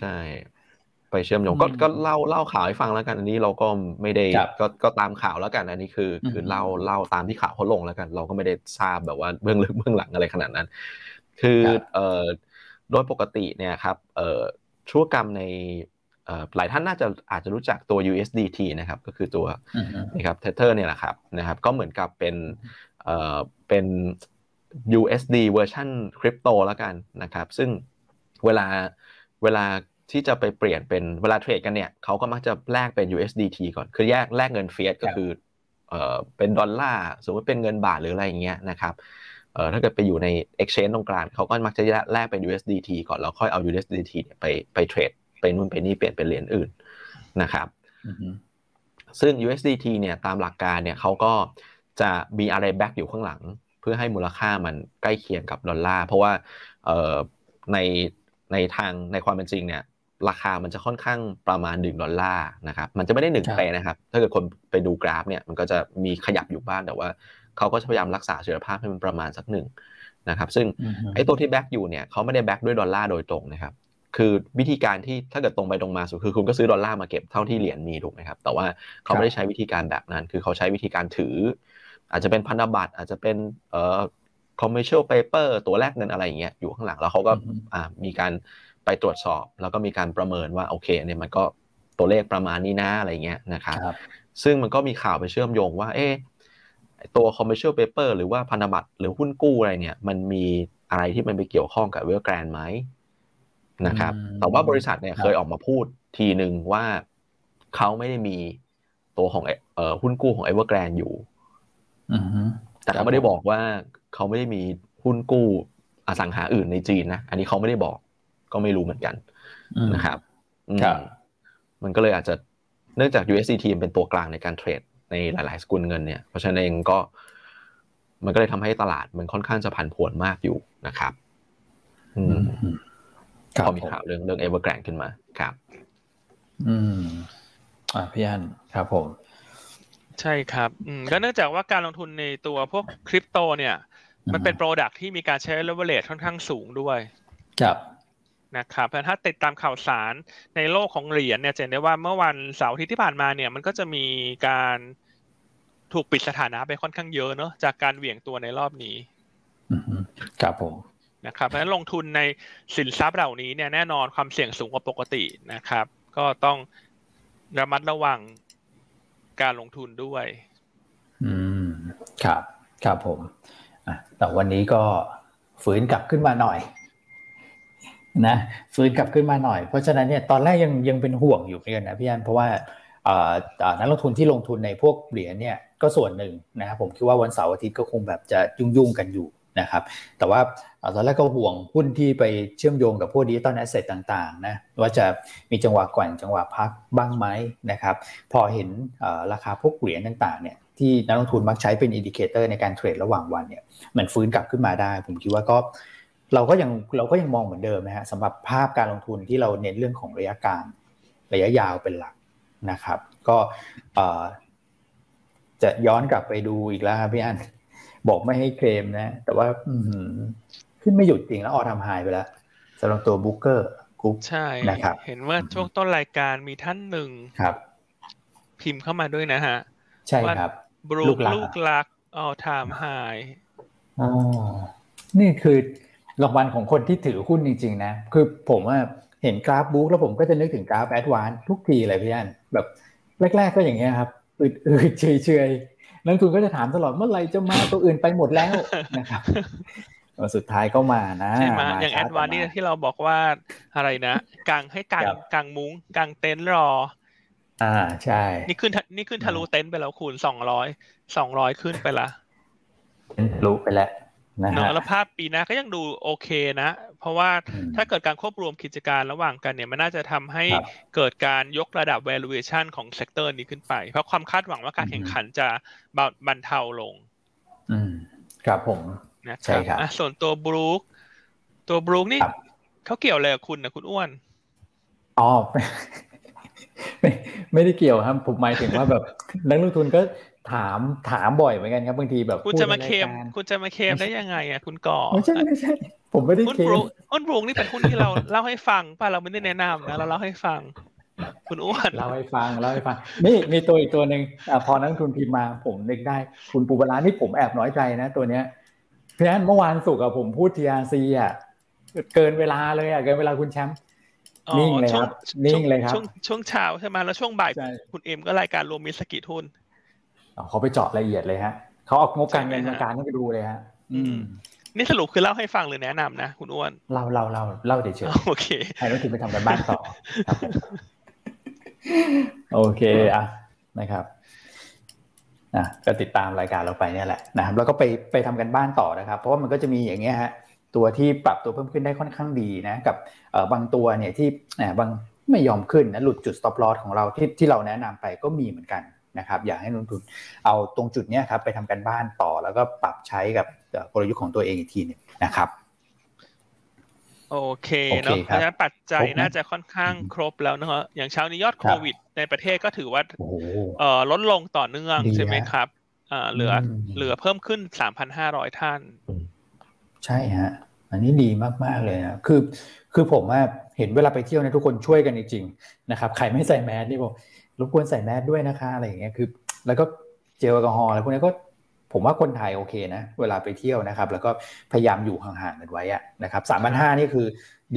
ใช่ไปเชื่อมโยงก็เล่าข่าวให้ฟังแล้วกันอันนี้เราก็ไม่ได้ก็ตามข่าวแล้วกันอันนี้คือเล่าตามที่ข่าวเขาลงแล้วกันเราก็ไม่ได้ทราบแบบว่าเบื้องลึกเบื้องหลังอะไรขนาดนั้นคือโดยปกติเนี่ยครับธุรกรรมในหลายท่านน่าจะอาจจะรู้จักตัว USDT นะครับก็คือตัวนะครับTetherเนี่ยแหละครับนะครับก็เหมือนกับเป็น USD เวอร์ชั่นคริปโตแล้วกันนะครับซึ่งเวลา ที่จะไปเปลี่ยนเป็นเวลาเทรดกันเนี่ยเขาก็มักจะแลกเป็น USDT ก่อนคือแลกเงินเฟียสก็คือเป็นดอลลาร์สมมติเป็นเงินบาทหรืออะไรอย่างเงี้ยนะครับถ้าเกิดไปอยู่ใน exchange ตรงกลางเขาก็มักจะแลกเป็น USDT ก่อนแล้วค่อยเอา USDT เนี่ยไปเทรดไปนู่นไปนี่เปลี่ยนเป็นเหรียญอื่นนะครับซึ่ง USDT เนี่ยตามหลักการเนี่ยเขาก็จะมีอะไรแบ็กอยู่ข้างหลังเพื่อให้มูลค่ามันใกล้เคียงกับดอลลาร์เพราะว่าในทางในความเป็นจริงเนี่ยราคามันจะค่อนข้างประมาณ1ดอลลาร์นะครับมันจะไม่ได้1เปย์นะครับถ้าเกิดคนไปดูกราฟเนี่ยมันก็จะมีขยับอยู่บ้างแต่ว่าเขาก็พยายามรักษาเสถียรภาพให้มันประมาณสัก1นะครับซึ่งไอ้ตัวที่แบ็กอยู่เนี่ยเขาไม่ได้แบ็กด้วยดอลลาร์โดยตรงนะครับคือวิธีการที่ถ้าเกิดตรงไปตรงมาสุดคือคุณก็ซื้อดอลลาร์มาเก็บเท่าที่เหรียญมีถูกไหมครับแต่ว่าเขาไม่ได้ใช้วิธีการแบบนั้นคือเขาใช้วิธีการถืออาจจะเป็นพันธบัตรอาจจะเป็นcommercial paper ตัวแรกเงินอะไรอย่างเงี้ยอยู่ข้างหลังแล้วเขาก็มีการไปตรวจสอบแล้วก็มีการประเมินว่าโอเคเนี่ยมันก็ตัวเลขประมาณนี้นะอะไรเงี้ยนะครับซึ่งมันก็มีข่าวไปเชื่อมโยงว่าเอ๊ะตัว commercial paper หรือว่าพันธบัตรหรือหุ้นกู้อะไรเนี่ยมันมีอะไรที่มันไปเกี่ยวข้องกับเวลแกรนไหมนะครับแต่ว่าบริษัทเนี่ยเคยออกมาพูดทีนึงว่าเขาไม่ได้มีตัวของหุ้นกู้ของ Evergrande อยู่แต่เขาไม่ได้บอกว่าเขาไม่ได้มีหุ้นกู้อสังหาอื่นในจีนนะอันนี้เขาไม่ได้บอกก็ไม่รู้เหมือนกันนะครับมันก็เลยอาจจะเนื่องจาก USDT เป็นตัวกลางในการเทรดในหลายๆสกุลเงินเนี่ยเพราะฉะนั้นเองก็มันก็เลยทำให้ตลาดมันค่อนข้างจะผันผวนมากอยู่นะครับพอมีข่าวเรื่อง Evergrande ขึ้นมาครับพี่อันครับผมใช่ครับก็เนื่องจากว่าการลงทุนในตัวพวกคริปโตเนี่ยมันเป็นโปรดักต์ที่มีการใช้เลเวอเรจค่อนข้างสูงด้วยครับนะครับถ้าติดตามข่าวสารในโลกของเหรียญเนี่ยจะเห็นได้ว่าเมื่อวันเสาร์ที่ผ่านมาเนี่ยมันก็จะมีการถูกปิดสถานะไปค่อนข้างเยอะเนาะจากการเหวี่ยงตัวในรอบนี้ครับผมนะครับเพราะฉะนั้นลงทุนในสินทรัพย์เหล่านี้เนี่ยแน่นอนความเสี่ยงสูงกว่าปกตินะครับก็ต้องระมัดระวังการลงทุนด้วยครับครับผมแต่วันนี้ก็ฟื้นกลับขึ้นมาหน่อยนะฟื้นกลับขึ้นมาหน่อยเพราะฉะนั้นเนี่ยตอนแรกยังเป็นห่วงอยู่เหมือนกันนะพี่อันเพราะว่านักลงทุนที่ลงทุนในพวกเหรียญเนี่ยก็ส่วนหนึ่งนะครับผมคิดว่าวันเสาร์อาทิตย์ก็คงแบบจะยุ่งๆกันอยู่นะครับแต่ว่าตอนแรกก็ห่วงหุ้นที่ไปเชื่อมโยงกับพวกดิจิตอลแอสเซทต่างๆนะว่าจะมีจังหวะแกว่งจังหวะพักบ้างไหมนะครับพอเห็นราคาพวกเหรียญต่างๆเนี่ยที่นักลงทุนมักใช้เป็นอินดิเคเตอร์ในการเทรดระหว่างวันเนี่ยมันฟื้นกลับขึ้นมาได้ผมคิดว่าก็เราก็ยังมองเหมือนเดิมนะฮะสำหรับภาพการลงทุนที่เราเน้นเรื่องของระยะกลางระยะยาวเป็นหลักนะครับก็จะย้อนกลับไปดูอีกแล้วครับพี่อันบอกไม่ให้เคลมนะแต่ว่าขึ้นไม่หยุดจริงแล้วออทำไฮไปแล้วสำหรับตัวบุ๊กเกอร์กรุ๊ปใช่นะครับเห็นว่าช่วงต้นรายการมีท่านหนึ่งครับพิมพ์เข้ามาด้วยนะฮะใช่ครับลูกลักออทำไฮอ๋อนี่คือรางวัลของคนที่ถือหุ้นจริงๆนะคือผมว่าเห็นกราฟบุ๊กแล้วผมก็จะนึกถึงกราฟแอดวานซ์ทุกทีเลยพี่อันแบบแรกๆก็อย่างเงี้ยครับอืดๆเฉยๆนักทุนก็จะถามตลอดเมื่อไหร่จะมาตัวอื่นไปหมดแล้วนะครับสุดท้ายก็มานะมาอย่างแอดวานซ์นี่ที่เราบอกว่าอะไรนะกางให้กางมุ้งกางเต็นท์รอใช่นี่ขึ้นทะลุเต็นท์ไปแล้วคูณ200ขึ้นไปละทะลุไปแล้วนะฮะแล้วภาพปีหน้าก็ยังดูโอเคนะเพราะว่าถ้าเกิดการควบรวมกิจการระหว่างกันเนี่ยมันน่าจะทำให้เกิดการยกระดับ valuation ของเซกเตอร์นี้ขึ้นไปเพราะความคาดหวังว่าการแข่งขันจะบรรเทาลงครับผมใช่ครับส่วนตัวบรูคนี่เขาเกี่ยวอะไรกับคุณนะคุณอ้วนอ๋อไม่ได้เกี่ยวครับผมหมายถึงว่าแบบนักลงทุนก็ถามบ่อยเหมือนกันครับบางทีแบบคุณจะมาเคลมได้ยังไงอ่ะคุณก่อไม่ใช่ผมไม่ได้เคลมอ้นบรูงนี่เป็นหุ้นที่เราเล่าให้ฟังป่ะเราไม่ได้แนะนำนะเราเล่าให้ฟังคุณอ้วนเล่าให้ฟังนี่มีตัวอีกตัวนึงพอนักทุนพิมพ์มาผมนึกได้คุณปูปลานี่ผมแอบน้อยใจนะตัวเนี้ยเพราะฉะนั้นเมื่อวานศุกร์อ่ะผมพูด TRC อ่ะเกินเวลาเลยอ่ะเกินเวลาคุณแชมป์นิ่งเลยครับช่วงเช้าใช่มั้ยแล้วช่วงบ่ายคุณเอ็มก็รายการรวมมิตรสกิทุนเขาไปเจาะละเอียดเลยฮะเขาออกงบการเงินมาการให้ไปดูเลยฮะ นี่สรุปคือเล่าให้ฟังหรือแนะนำนะคุณอ้วนเล่าเฉยๆโอเคใครต้องถึงไปทำกันบ้านต่อโอเคอ่ะนะครับนะก็ติดตามรายการเราไปเนี่ยแหละนะครับแล้วก็ไปทำกันบ้านต่อนะครับเพราะว่ามันก็จะมีอย่างเงี้ยฮะตัวที่ปรับตัวเพิ่มขึ้นได้ค่อนข้างดีนะกับบางตัวเนี่ยที่บางไม่ยอมขึ้นนะหลุดจุด stop loss ของเราที่เราแนะนำไปก็มีเหมือนกันนะครับอยากให้นักลงทุนเอาตรงจุดเนี้ยครับไปทำกันบ้านต่อแล้วก็ปรับใช้กับกลยุทธ์ของตัวเองอีกทีนึงนะครับโอเคเนาะเพราะฉะนั้นปัจจัยน่าจะค่อนข้างครบแล้วนะฮะอย่างเช้านี้ยอดโควิดในประเทศก็ถือว่าลดลงต่อเนื่องใช่ไหมครับเหลือเพิ่มขึ้น 3,500 ท่านใช่ฮะอันนี้ดีมากๆเลยนะคือผมว่าเห็นเวลาไปเที่ยวเนี่ยทุกคนช่วยกันจริงๆนะครับใครไม่ใส่แมสนี่ผมรบกวนใส่แมสด้วยนะคะอะไรอย่างเงี้ยคือแล้วก็เจลแอลกอฮอล์อะไรพวกนี้ก็ผมว่าคนไทยโอเคนะเวลาไปเที่ยวนะครับแล้วก็พยายามอยู่ห่างๆกันไว้อะนะครับ 3,500 นี่คือ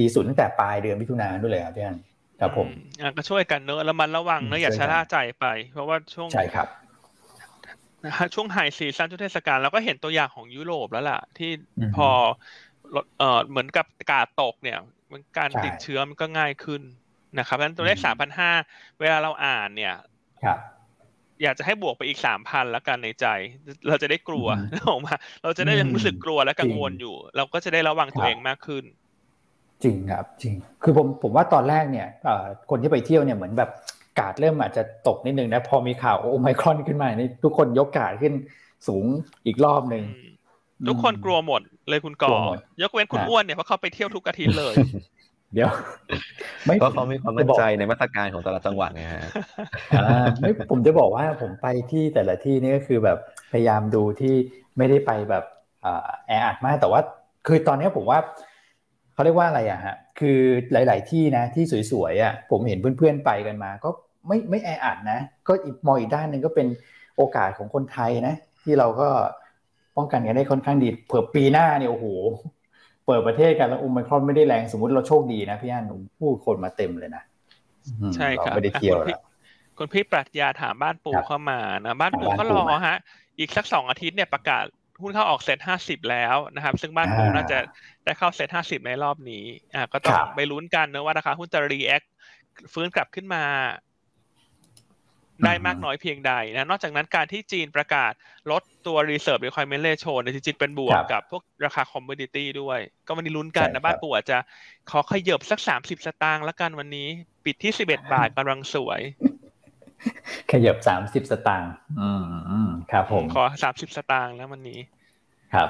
ดีสุดตั้งแต่ปลายเดือนมิถุนายนด้วยเลยครับพี่อันครับผมก็ช่วยกันเนอะแล้วมันระวังนะอย่าชะล่าใจไปเพราะว่าช่วงใช่ครับนะฮะช่วงไฮซีซั่นช่วงเทศกาลเราก็เห็นตัวอย่างของยุโรปแล้วล่ะที่พอเหมือนกับอากาศตกเนี่ยการติดเชื้อมันก็ง่ายขึ้นนะครับเพราะฉะนั้นตัวเลข 3,500 เวลาเราอ่านเนี่ยอยากจะให้บวกไปอีก 3,000 แล้วกันในใจเราจะได้กลัวออกมาเราจะได้ยังรู้สึกกลัวและกังวลอยู่เราก็จะได้ระวังตัวเองมากขึ้นจริงครับจริงคือผมว่าตอนแรกเนี่ยคนที่ไปเที่ยวเนี่ยเหมือนแบบกาดเริ่มอาจจะตกนิดนึงนะพอมีข่าวโอไมครอนขึ้นมานี่ทุกคนยกกาดขึ้นสูงอีกรอบนึงทุกคนกลัวหมดเลยคุณก่อยกเว้นคุณอ้วนเนี่ยเพราะเขาไปเที่ยวทุกอาทิตย์เลยเดี๋ยวเพราะเขามีความมั่นใจในมาตรการของแต่ละจังหวัดไงฮะไม่ผมจะบอกว่าผมไปที่แต่ละที่นี่ก็คือแบบพยายามดูที่ไม่ได้ไปแบบแออัดมากแต่ว่าคือตอนนี้ผมว่าเขาเรียกว่าอะไรอะฮะคือหลายๆที่นะที่สวยๆอะผมเห็นเพื่อนๆไปกันมาก็ไม่แออัดนะก็มองอีกด้านนึงก็เป็นโอกาสของคนไทยนะที่เราก็ป้องกันกันได้ค่อนข้างดีเผื่อปีหน้าเนี่ยโอ้โหเปิดประเทศกันแล้วโอไมครอนไม่ได้แรงสมมุติเราโชคดีนะพี่อั้นผู้คนมาเต็มเลยนะใช่ครับไม่ได้เที่ยวแล้วคุณพี่ปรัชญาถามบ้านปู่เข้ามานะบ้านปู่ก็รอฮะอีกสัก2อาทิตย์เนี่ยประกาศหุ้นเข้าออกเซต50แล้วนะครับซึ่งบ้านปู่น่าจะได้เข้าเซต50ในรอบนี้ก็ต้องไปลุ้นกันนะว่าราคาหุ้นจะรีแอคฟื้นกลับขึ้นมาได้มากน้อยเพียงใดนะนอกจากนั้นการที่จีนประกาศลดตัว Reserve Requirement Ratio เนี่ยจริงๆเป็นบวกกับพวกราคา Commodity ด้วยก็วันนี้ลุ้นกันนะบ้านปู่อาจจะขอขยับสัก30สตางค์ละกันวันนี้ปิดที่11บาทกำลังสวยขยับ30สตางค์ครับผมขอ30สตางค์นะวันนี้ครับ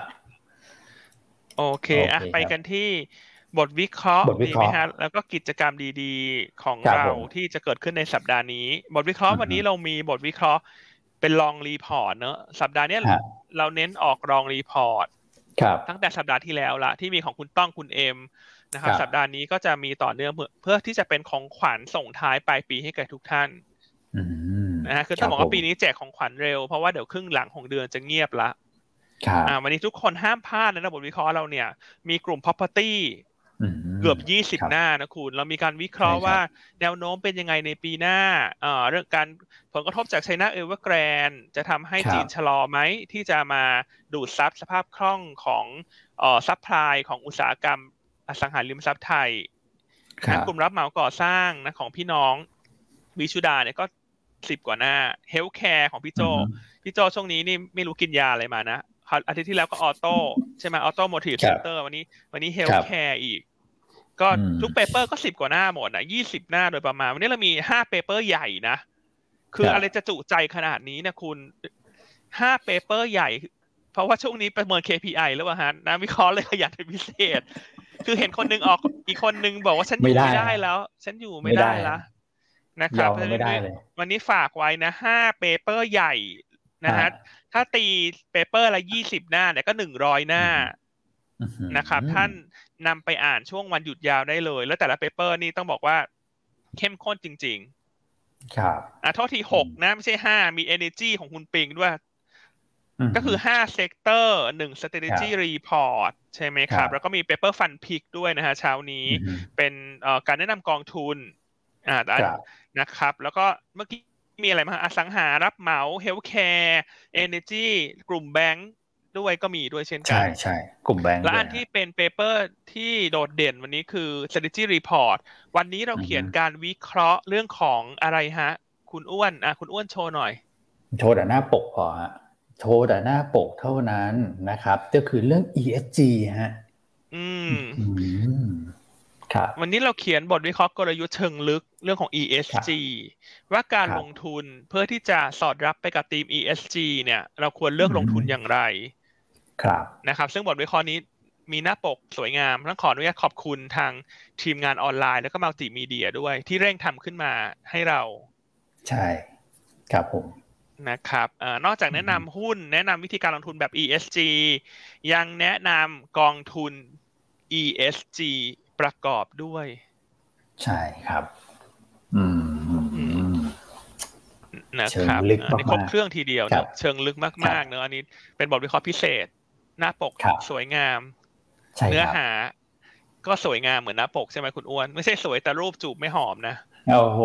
โอเคอ่ะไปกันที่บทวิเคราะห์ดีไหมฮะแล้วก็กิจกรรมดีๆของเราที่จะเกิดขึ้นในสัปดาห์นี้บทวิเคราะห์วันนี้เรามีบทวิเคราะห์เป็นลองรีพอร์ตเนอะสัปดาห์นี้เราเน้นออกลองรีพอร์ตตั้งแต่สัปดาห์ที่แล้วละที่มีของคุณต้องคุณเอ็มนะครับสัปดาห์นี้ก็จะมีต่อเนื่องเพื่อที่จะเป็นของขวัญส่งท้ายปลายปีให้กับทุกท่านนะฮะคือต้องบอกว่าปีนี้แจกของขวัญเร็วเพราะว่าเดี๋ยวครึ่งหลังของเดือนจะเงียบละวันนี้ทุกคนห้ามพลาดนะบทวิเคราะห์เราเนี่ยมีกลุ่ม propertyเกือบ20หน้านะคุณเรามีการวิเคราะห์ว่าแนวโน้มเป็นยังไงในปีหน้าเรื่องการผลกระทบจาก China Evergrande จะทำให้จีนชะลอไหมที่จะมาดูดซับสภาพคล่องของซัพพลายของอุตสาหกรรมอสังหาริมทรัพย์ไทยกลุ่มรับเหมาก่อสร้างนะของพี่น้องวิชุดาเนี่ยก็10กว่าหน้า Healthcare ของพี่โจช่วงนี้นี่ไม่รู้กินยาอะไรมานะอาทิตย์ที่แล้วก็ออโต้ใช่ไหมออโต้โมทีฟเซ็นเตอร์วันนี้เฮลท์แคร์อีกก็ทุกเปเปอร์ก็10กว่าหน้าหมดนะ20หน้าโดยประมาณวันนี้เรามี5เปเปอร์ใหญ่นะคืออะไรจะจุใจขนาดนี้นะคุณ5เปเปอร์ใหญ่เพราะว่าช่วงนี้ประเมิน KPI แล้วว่าฮะนะวิเคราะห์เลยขยันเป็นพิเศษคือเห็นคนนึงออกอีกคนนึงบอกว่าฉันอยู่ไม่ได้แล้วฉันอยู่ไม่ได้แล้วนะครับวันนี้ฝากไว้นะ5เปเปอร์ใหญ่นะฮะถ้าตีเปเปอร์ละ20หน้าเนี่ยก็100หน้านะครับท่านนำไปอ่านช่วงวันหยุดยาวได้เลยแล้วแต่ละเปเปอร์นี่ต้องบอกว่าเข้มข้นจริงๆครับอ่ะโทษที6นะไม่ใช่5มี energy ของคุณปิงด้วยก็คือ5 sector 1 strategy report ใช่ไหมครับแล้วก็มี paper fund pick ด้วยนะฮะเช้านี้เป็นการแนะนำกองทุนนะครับแล้วก็เมื่อกี้มีอะไรบ้างอสังหารับเหมาเฮลท์แคร์เอเนอร์จีกลุ่มแบงค์ ด้วยก็มีด้วยเช่นกันใช่ๆกลุ่มแบงค์และอันที่เป็นเปเปอร์ที่โดดเด่นวันนี้คือ strategy report วันนี้เราเขียนการวิเคราะห์เรื่องของอะไรฮะคุณอ้วนคุณอ้วนโชว์หน่อยโชว์แต่หน้าปกพอฮะโชว์แต่หน้าปกเท่านั้นนะครับก็คือเรื่อง ESG ฮะครับวันนี้เราเขียนบทวิเคราะห์กลยุทธ์เชิงลึกเรื่องของ ESG ว่าการลงทุนเพื่อที่จะสอดรับไปกับธีม ESG เนี่ยเราควรเลือกลงทุนอย่างไรครับนะครับซึ่งบทวิเคราะห์นี้มีหน้าปกสวยงามต้องขออนุญาตขอบคุณทางทีมงานออนไลน์แล้วก็มัลติมีเดียด้วยที่เร่งทำขึ้นมาให้เราใช่ครับผมนะครับนอกจากแนะนำหุ้นแนะนำวิธีการลงทุนแบบ ESG ยังแนะนำกองทุน ESG ประกอบด้วยใช่ครับนะครับอันนี้ครบเครื่องทีเดียวนะเชิงลึกมากๆเนอะอันนี้เป็นบทวิเคราะห์พิเศษหน้าปกสวยงามเนื้อหาก็สวยงามเหมือนหน้าปกใช่ไหมคุณอ้วนไม่ใช่สวยแต่รูปจูบไม่หอมนะโอ้โห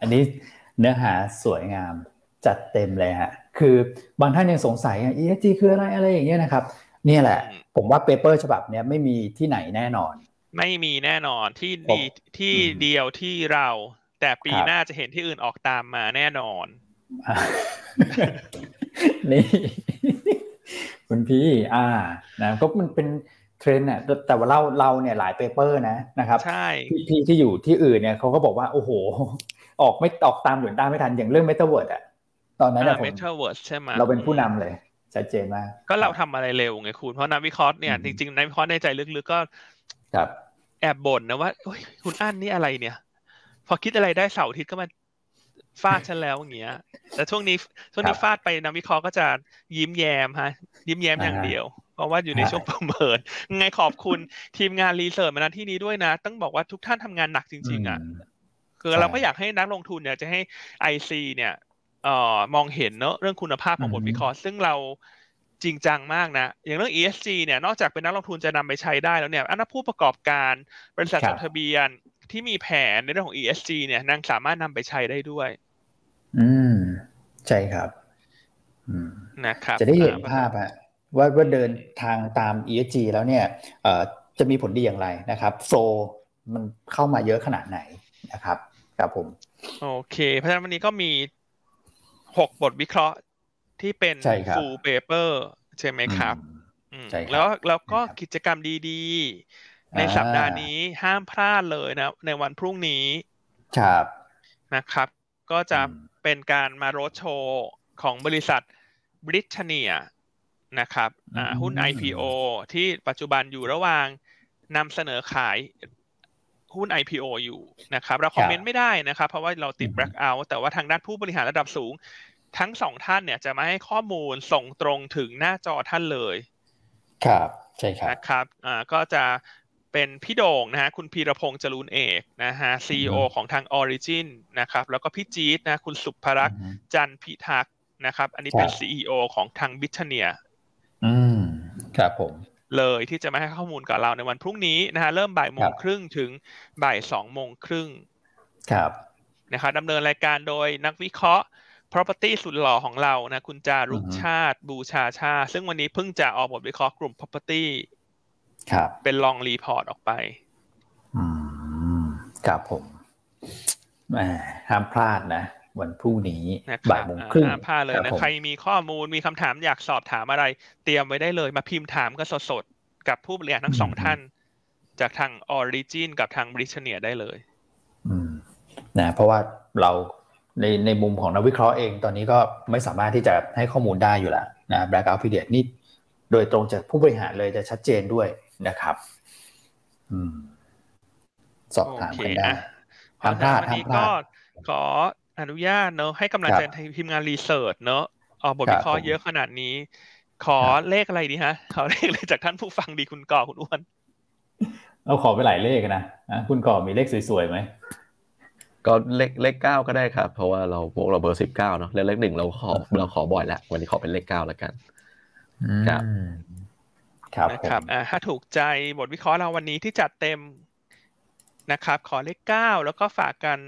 อันนี้เนื้อหาสวยงามจัดเต็มเลยฮะคือบางท่านยังสงสัย ESG คืออะไรอะไรอย่างเงี้ยนะครับนี่แหละผมว่าเปเปอร์ฉบับเนี้ยไม่มีที่ไหนแน่นอนไม่มีแน่นอนที่เดียวที่เราแต่ปีหน้าจะเห็นที่อื่นออกตามมาแน่นอนนี่คุณพี่นะก็มันเป็นเทรนด์น่ะแต่ว่าเราเนี่ยหลายเปเปอร์นะครับใช่พี่ที่อยู่ที่อื่นเนี่ยเขาก็บอกว่าโอ้โหออกตามหรือตามไม่ทันอย่างเรื่อง Metaverse อ่ะตอนนั้นน่ะผม Metaverse ใช่มั้ยเราเป็นผู้นำเลยชัดเจนมากก็เราทำอะไรเร็วไงคุณเพราะนักวิเคราะห์เนี่ยจริงๆนักวิเคราะห์ในใจลึกๆก็ครับแอบบ่นนะว่าโอ๊ยคุณอั้นนี่อะไรเนี่ยพอคิดอะไรได้เสาร์อาทิตย์ก็มาฟาดฉันแล้วอย่างเงี้ยแต่ช่วงนี้ฟาดไปนักวิเคราะห์ก็จะยิ้มแย้มฮะยิ้มแย้มอย่างเดียวเพราะว่าอยู่ในช่วงประเมินไงขอบคุณทีมงานรีเสิร์ชมาณที่นี้ด้วยนะต้องบอกว่าทุกท่านทำงานหนักจริงๆอ่ะคือเราก็อยากให้นักลงทุนเนี่ยจะให้ IC เนี่ยมองเห็นเนอะเรื่องคุณภาพของบทวิเคราะห์ซึ่งเราจริงจังมากนะอย่างเรื่อง ESG เนี่ยนอกจากเป็นนักลงทุนจะนำไปใช้ได้แล้วเนี่ยผู้ประกอบการบริษัทจดทะเบียนที่มีแผนในเรื่องของ ESG เนี่ยนางสามารถนำไปใช้ได้ด้วยใช่ครับนะครับจะได้เห็นภาพฮะว่าเดินทางตาม ESG แล้วเนี่ยจะมีผลดีอย่างไรนะครับโฟลว์มันเข้ามาเยอะขนาดไหนนะครับครับผมโอเคเพราะฉะนั้นวันนี้ก็มี6บทวิเคราะห์ที่เป็น full paper ใช่ไหมครับแล้วก็กิจกรรมดีๆในสัปดาห์นี้ห้ามพลาดเลยนะในวันพรุ่งนี้ครับนะครับก็จะเป็นการมาโรดโชว์ของบริษัท Britannia นะครับหุ้น IPO ที่ปัจจุบันอยู่ระหว่างนำเสนอขายหุ้น IPO อยู่นะครับเราคอมเมนต์ไม่ได้นะครับเพราะว่าเราติด black out แต่ว่าทางด้านผู้บริหารระดับสูงทั้ง2ท่านเนี่ยจะมาให้ข้อมูลส่งตรงถึงหน้าจอท่านเลยครับใช่ครับนะครับก็จะเป็นพี่โด่งนะฮะคุณพีรพงษ์จรูนเอกนะฮะ CEO ของทาง Origin นะครับแล้วก็พี่จี๊ดนะคุณสุภรักษ์จันทร์พิทักษ์นะครับอันนี้เป็น CEO ของทาง Britannia ครับผมเลยที่จะมาให้ข้อมูลกับเราในวันพรุ่งนี้นะฮะเริ่ม 12:30 น.ถึง 14:30 น.ครับนะครับดำเนินรายการโดยนักวิเคราะห์ property สุดหล่อของเรานะคุณจารุชาติบูชาชาซึ่งวันนี้เพิ่งจะออกบทวิเคราะห์กลุ่ม property ครับเป็น long report ออกไปครับผมแหมห้ามพลาดนะวันพรุ่งนี้บ่ายโมงครึ่งพาเลยนะใครมีข้อมูลมีคำถามอยากสอบถามอะไรเตรียมไว้ได้เลยมาพิมพ์ถามก็สดๆกับผู้บริหารทั้งสองท่านจากทาง Origin กับทาง Britannia ได้เลยนะเพราะว่าเราในมุมของนักวิเคราะห์เองตอนนี้ก็ไม่สามารถที่จะให้ข้อมูลได้อยู่แล้วนะ Blackout Period นี่โดยตรงจากผู้บริหารเลยจะชัดเจนด้วยนะครับสอบถามกันได้ทางพลาดขออนุญาตเนอะให้กำลังใจทีมงานรีเสิร์ชเนอะออกบทวิเคราะห์เยอะขนาดนี้ขอเลขอะไรดีฮะขอเลขเลยจากท่านผู้ฟังดีคุณก่อคุณอ้วนเราขอไปหลายเลขนะคุณก่อมีเลขสวยๆไหมก็เลข9ก็ได้ครับเพราะว่าพวกเราเบอร์19เนาะเลข1เราขอบ่อยแล้ววันนี้ขอเป็นเลข9แล้วกันครับนะครับถ้าถูกใจบทวิเคราะห์เราวันนี้ที่จัดเต็มนะครับขอเลข9แล้วก็ฝากกัน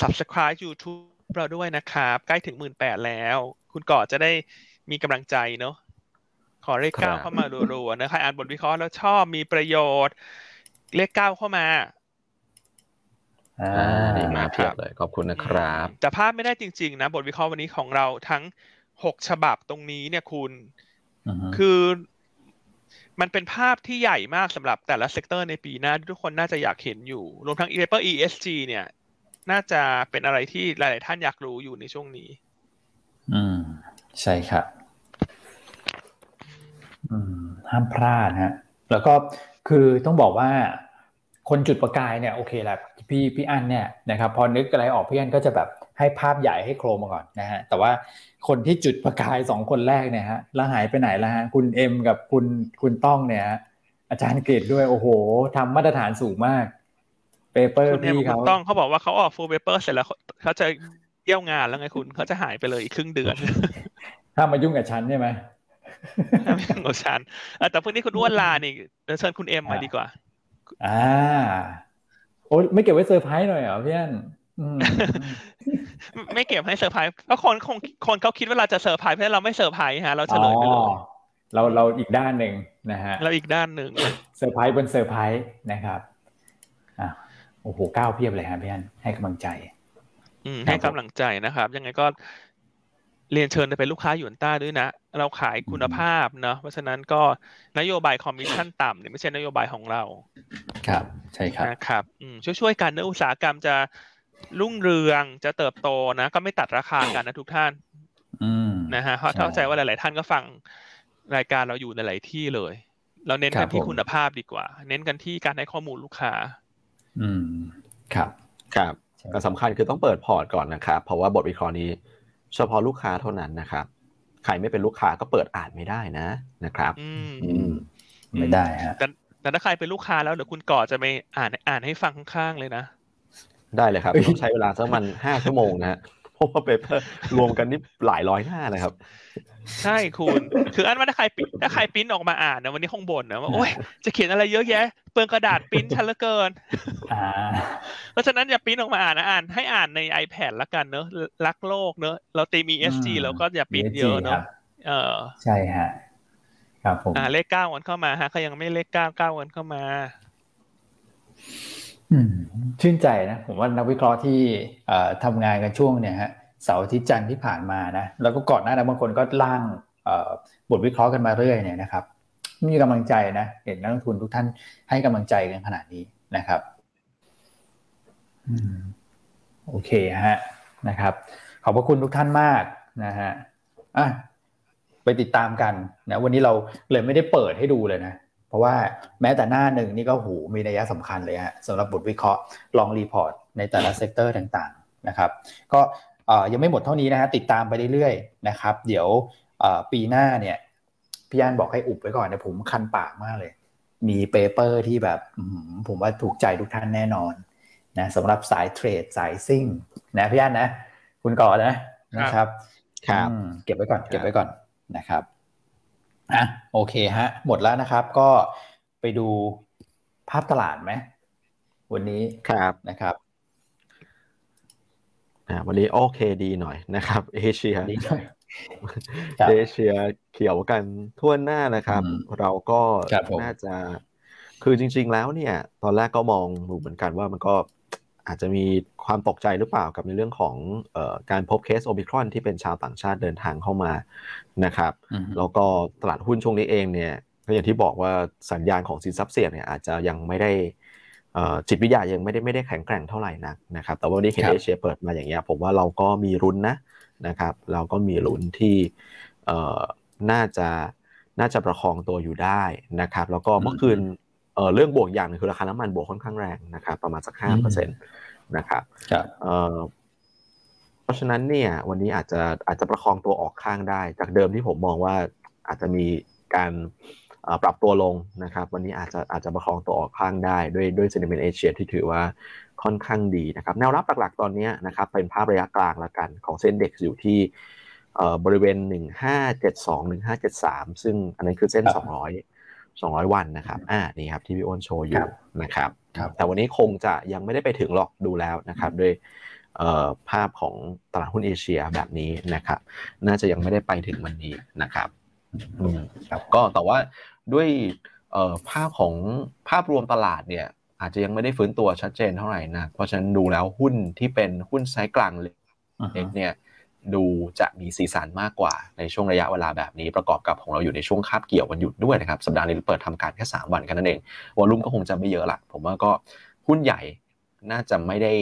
subscribe YouTubeเราด้วยนะครับใกล้ถึง 18,000 แล้วคุณก่อจะได้มีกำลังใจเนาะ ขอเลข9เข้ามารัวๆนะคะอ่านบทวิเคราะห์แล้วชอบมีประโยชน์เลข9เข้ามามาเพียบเลยขอบคุณนะครับแต่พลาดไม่ได้จริงๆนะบทวิเคราะห์วันนี้ของเราทั้ง6ฉบับตรงนี้เนี่ยคุณคือมันเป็นภาพที่ใหญ่มากสำหรับแต่ละเซกเตอร์ในปีหน้าทุกคนน่าจะอยากเห็นอยู่รวมทั้ง paper ESG เนี่ยน่าจะเป็นอะไรที่หลายๆท่านอยากรู้อยู่ในช่วงนี้ใช่ครับห้ามพลาดฮะแล้วก็คือต้องบอกว่าคนจุดประกายเนี่ยโอเคแหละพี่อั้นเนี่ยนะครับพอนึกอะไรออกพี่อั้นก็จะแบบให้ภาพใหญ่ให้โครมมาก่อนนะฮะแต่ว่าคนที่จุดประกาย2คนแรกเนี่ยฮะแล้วหายไปไหนละฮะคุณเอ็มกับคุณต้องเนี่ยอาจารย์เกตด้วยโอ้โหทำมาตรฐานสูงมากเปเปอร์พี่เขาต้องเขาบอกว่าเขาออกฟูลเปเปอร์เสร็จแล้วเขาจะเที่ยวงานแล้วไงคุณเขาจะหายไปเลยอีกครึ่งเดือนถ้ามายุ่งกับฉันใช่ไหมไม่ยุ่งกับฉันแต่พวกนี้คุณอ้วนลานี่เชิญคุณเอ็มมาดีกว่าโอ้ไม่เก็บไว้เซอร์ไพรส์หน่อยเหรอพี่อั้นไม่เก็บให้เซอร์ไพรส์เพราะคนเขาคิดว่าเราจะเซอร์ไพรส์เพราะเราไม่เซอร์ไพรส์ฮะเราเฉลยไปเลยเราอีกด้านหนึ่งนะฮะเราอีกด้านหนึ่งเซอร์ไพรส์บนเซอร์ไพรส์นะครับโอ้โหก้าวเพียบเลยฮะพี่อั้นให้กำลังใจให้กำลังใจนะครับยังไงก็เรียนเชิญไปลูกค้ายูนต้าด้วยนะเราขายคุณภาพเนาะเพราะฉะนั้นก็นโยบายคอมมิชชั่นต่ำเนี่ยไม่ใช่นโยบายของเราครับใช่ครับนะครับช่วยๆกันนะอุตสาหกรรมจะรุ่งเรืองจะเติบโตนะก็ไม่ตัดราคากันนะทุกท่านนะฮะเพราะเข้าใจว่าหลายๆท่านก็ฟังรายการเราอยู่ในหลายที่เลยเราเน้นกันที่คุณภาพดีกว่าเน้นกันที่การให้ข้อมูลลูกค้าครับครับแต่สำคัญคือต้องเปิดพอร์ตก่อนนะครับเพราะว่าบทวิเคราะห์นี้เฉพาะลูกค้าเท่านั้นนะครับใครไม่เป็นลูกค้าก็เปิดอ่านไม่ได้นะครับไม่ได้ฮะแต่ถ้าใครเป็นลูกค้าแล้วเดี๋ยวคุณก่อจะไปอ่านให้ฟังข้างๆเลยนะได้เลยครับต้องใช้เวลาสักมัน5ชั่วโมงนะฮะเพราะว่าเปเปอร์รวมกันนี่หลายร้อยหน้านะครับใช่คุณคืออันว่าถ้าใครปริ้นออกมาอ่านนะวันนี้คงบ่นนะว่าโอ๊ยจะเขียนอะไรเยอะแยะเปลืองกระดาษปริ้นฉันเหลือเกินเพราะฉะนั้นอย่าปริ้นออกมาอ่านนะอ่านใน iPad ละกันเนอะรักโลกเนอะเราตีมี ESG แล้วก็อย่าปริ้นเยอะเนอะใช่ฮะครับผมเลข9กันเข้ามาฮะก็ยังไม่เลข9กันเข้ามาชื่นใจนะผมว่านักวิเคราะห์ที่ทำงานกันช่วงเนี่ยฮะเสาร์อาทิตย์จันทร์ที่ผ่านมานะแล้วก็ก่อนหน้านั้นบางคนก็ร่างบทวิเคราะห์กันมาเรื่อยเนี่ยนะครับมีกำลังใจนะเห็นนักลงทุนทุกท่านให้กำลังใจกันขนาดนี้นะครับโอเคฮะนะครับขอบพระคุณทุกท่านมากนะฮะไปติดตามกันนะวันนี้เราเลยไม่ได้เปิดให้ดูเลยนะเพราะว่าแม้แต่หน้าหนึ่งนี่ก็หูมีนัยสำคัญเลยฮะสำหรับบทวิเคราะห์ลองรีพอร์ตในแต่ละเซกเตอร์ต่างๆนะครับก็ยังไม่หมดเท่านี้นะฮะติดตามไปเรื่อยๆนะครับเดี๋ยวปีหน้าเนี่ยพี่อั้นบอกให้อุบไว้ก่อนนะผมคันปากมากเลยมีเปเปอร์ที่แบบผมว่าถูกใจทุกท่านแน่นอนนะสำหรับสายเทรดสายซิ่งนะพี่อั้นนะคุณก่อนนะครับครับเก็บไว้ก่อนเก็บไว้ก่อนนะครับโอเคฮะหมดแล้วนะครับก็ไปดูภาพตลาดไหมวันนี้ครับนะครับวันนี้โอเคดีหน่อยนะครับเอเชียเอเชียเขียวกันทั่วหน้านะครับเราก็น่าจะคือจริงๆแล้วเนี่ยตอนแรกก็มองเหมือนกันว่ามันก็อาจจะมีความตกใจหรือเปล่ากับในเรื่องของการพบเคสโอมิครอนที่เป็นชาวต่างชาติเดินทางเข้ามานะครับแล้วก็ตลาดหุ้นช่วงนี้เองเนี่ยก็อย่างที่บอกว่าสัญญาณของสินทรัพย์เสี่ยงเนี่ยอาจจะยังไม่ได้จิตวิทยายังไม่ได้แข็งแกร่งเท่าไหร่นักนะครับแต่ว่าวันนี้เห็นเอเชียเปิดมาอย่างเงี้ยผมว่าเราก็มีลุ้นนะครับเราก็มีลุ้นที่น่าจะประคองตัวอยู่ได้นะครับแล้วก็เมื่อคืนเรื่องบวกอย่างนึงคือราคาน้ำมันบวกค่อนข้างแรงนะครับประมาณสัก 5% นะครับเพราะฉะนั้นเนี่ยวันนี้อาจจะประคองตัวออกข้างได้จากเดิมที่ผมมองว่าอาจจะมีการปรับตัวลงนะครับวันนี้อาจจะประคองตัวออกข้างได้ด้วย sentiment เอเชียที่ถือว่าค่อนข้างดีนะครับแนวรับหลักๆตอนนี้นะครับเป็นภาพระยะกลางละกันของเส้นเด็กอยู่ที่บริเวณ 1572-1573 ซึ่งอันนั้นคือเส้น200วันนะครับนี่ครับที่พี่อ้นโชว์อยู่นะครับแต่วันนี้คงจะยังไม่ได้ไปถึงหรอกดูแล้วนะครับด้วยภาพของตลาดหุ้นเอเชียแบบนี้นะครับน่าจะยังไม่ได้ไปถึงวันนี้นะครับ ครับก็แต่ว่าด้วยภาพของภาพรวมตลาดเนี่ยอาจจะยังไม่ได้ฟื้นตัวชัดเจนเท่าไหร่นะเพราะฉะนั้นดูแล้วหุ้นที่เป็นหุ้นไซส์กลางเล็กเนี่ยดูจะมีสีสันมากกว่าในช่วงระยะเวลาแบบนี้ประกอบกับของเราอยู่ในช่วงคาบเกี่ยววันหยุดด้วยนะครับสัปดาห์นี้เปิดทำการแค่3วันกันนั่นเองวอลุ่มก็คงจะไม่เยอะละผมว่าก็หุ้นใหญ่น่าจะไม่ได้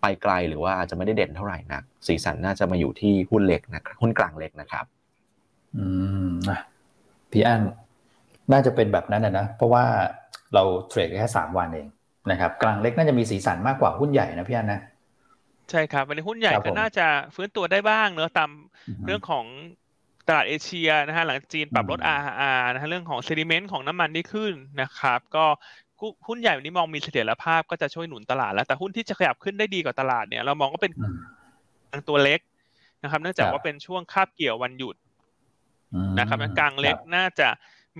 ไปไกลหรือว่าอาจจะไม่ได้เด่นเท่าไหร่นักสีสันน่าจะมาอยู่ที่หุ้นเล็กนะครับหุ้นกลางเล็กนะครับพี่อั้นน่าจะเป็นแบบนั้นนะเพราะว่าเราเทรดแค่3วันเองนะครับกลางเล็กน่าจะมีสีสันมากกว่าหุ้นใหญ่นะพี่อั้นนะใช่ครับวันนี้หุ้นใหญ่ก็น่าจะฟื้นตัวได้บ้างเนอะตามเรื่องของตลาดเอเชียนะฮะหลังจีนปรับลด RR นะฮะเรื่องของ sentiment ของน้ำมันที่ขึ้นนะครับก็หุ้นใหญ่วันนี้มองมีเสถียรภาพก็จะช่วยหนุนตลาดแล้วแต่หุ้นที่จะขยับขึ้นได้ดีกว่าตลาดเนี่ยเรามองก็เป็นตัวเล็กนะครับเนื่องจากว่าเป็นช่วงคาบเกี่ยววันหยุดนะครับกลางเล็กน่าจะ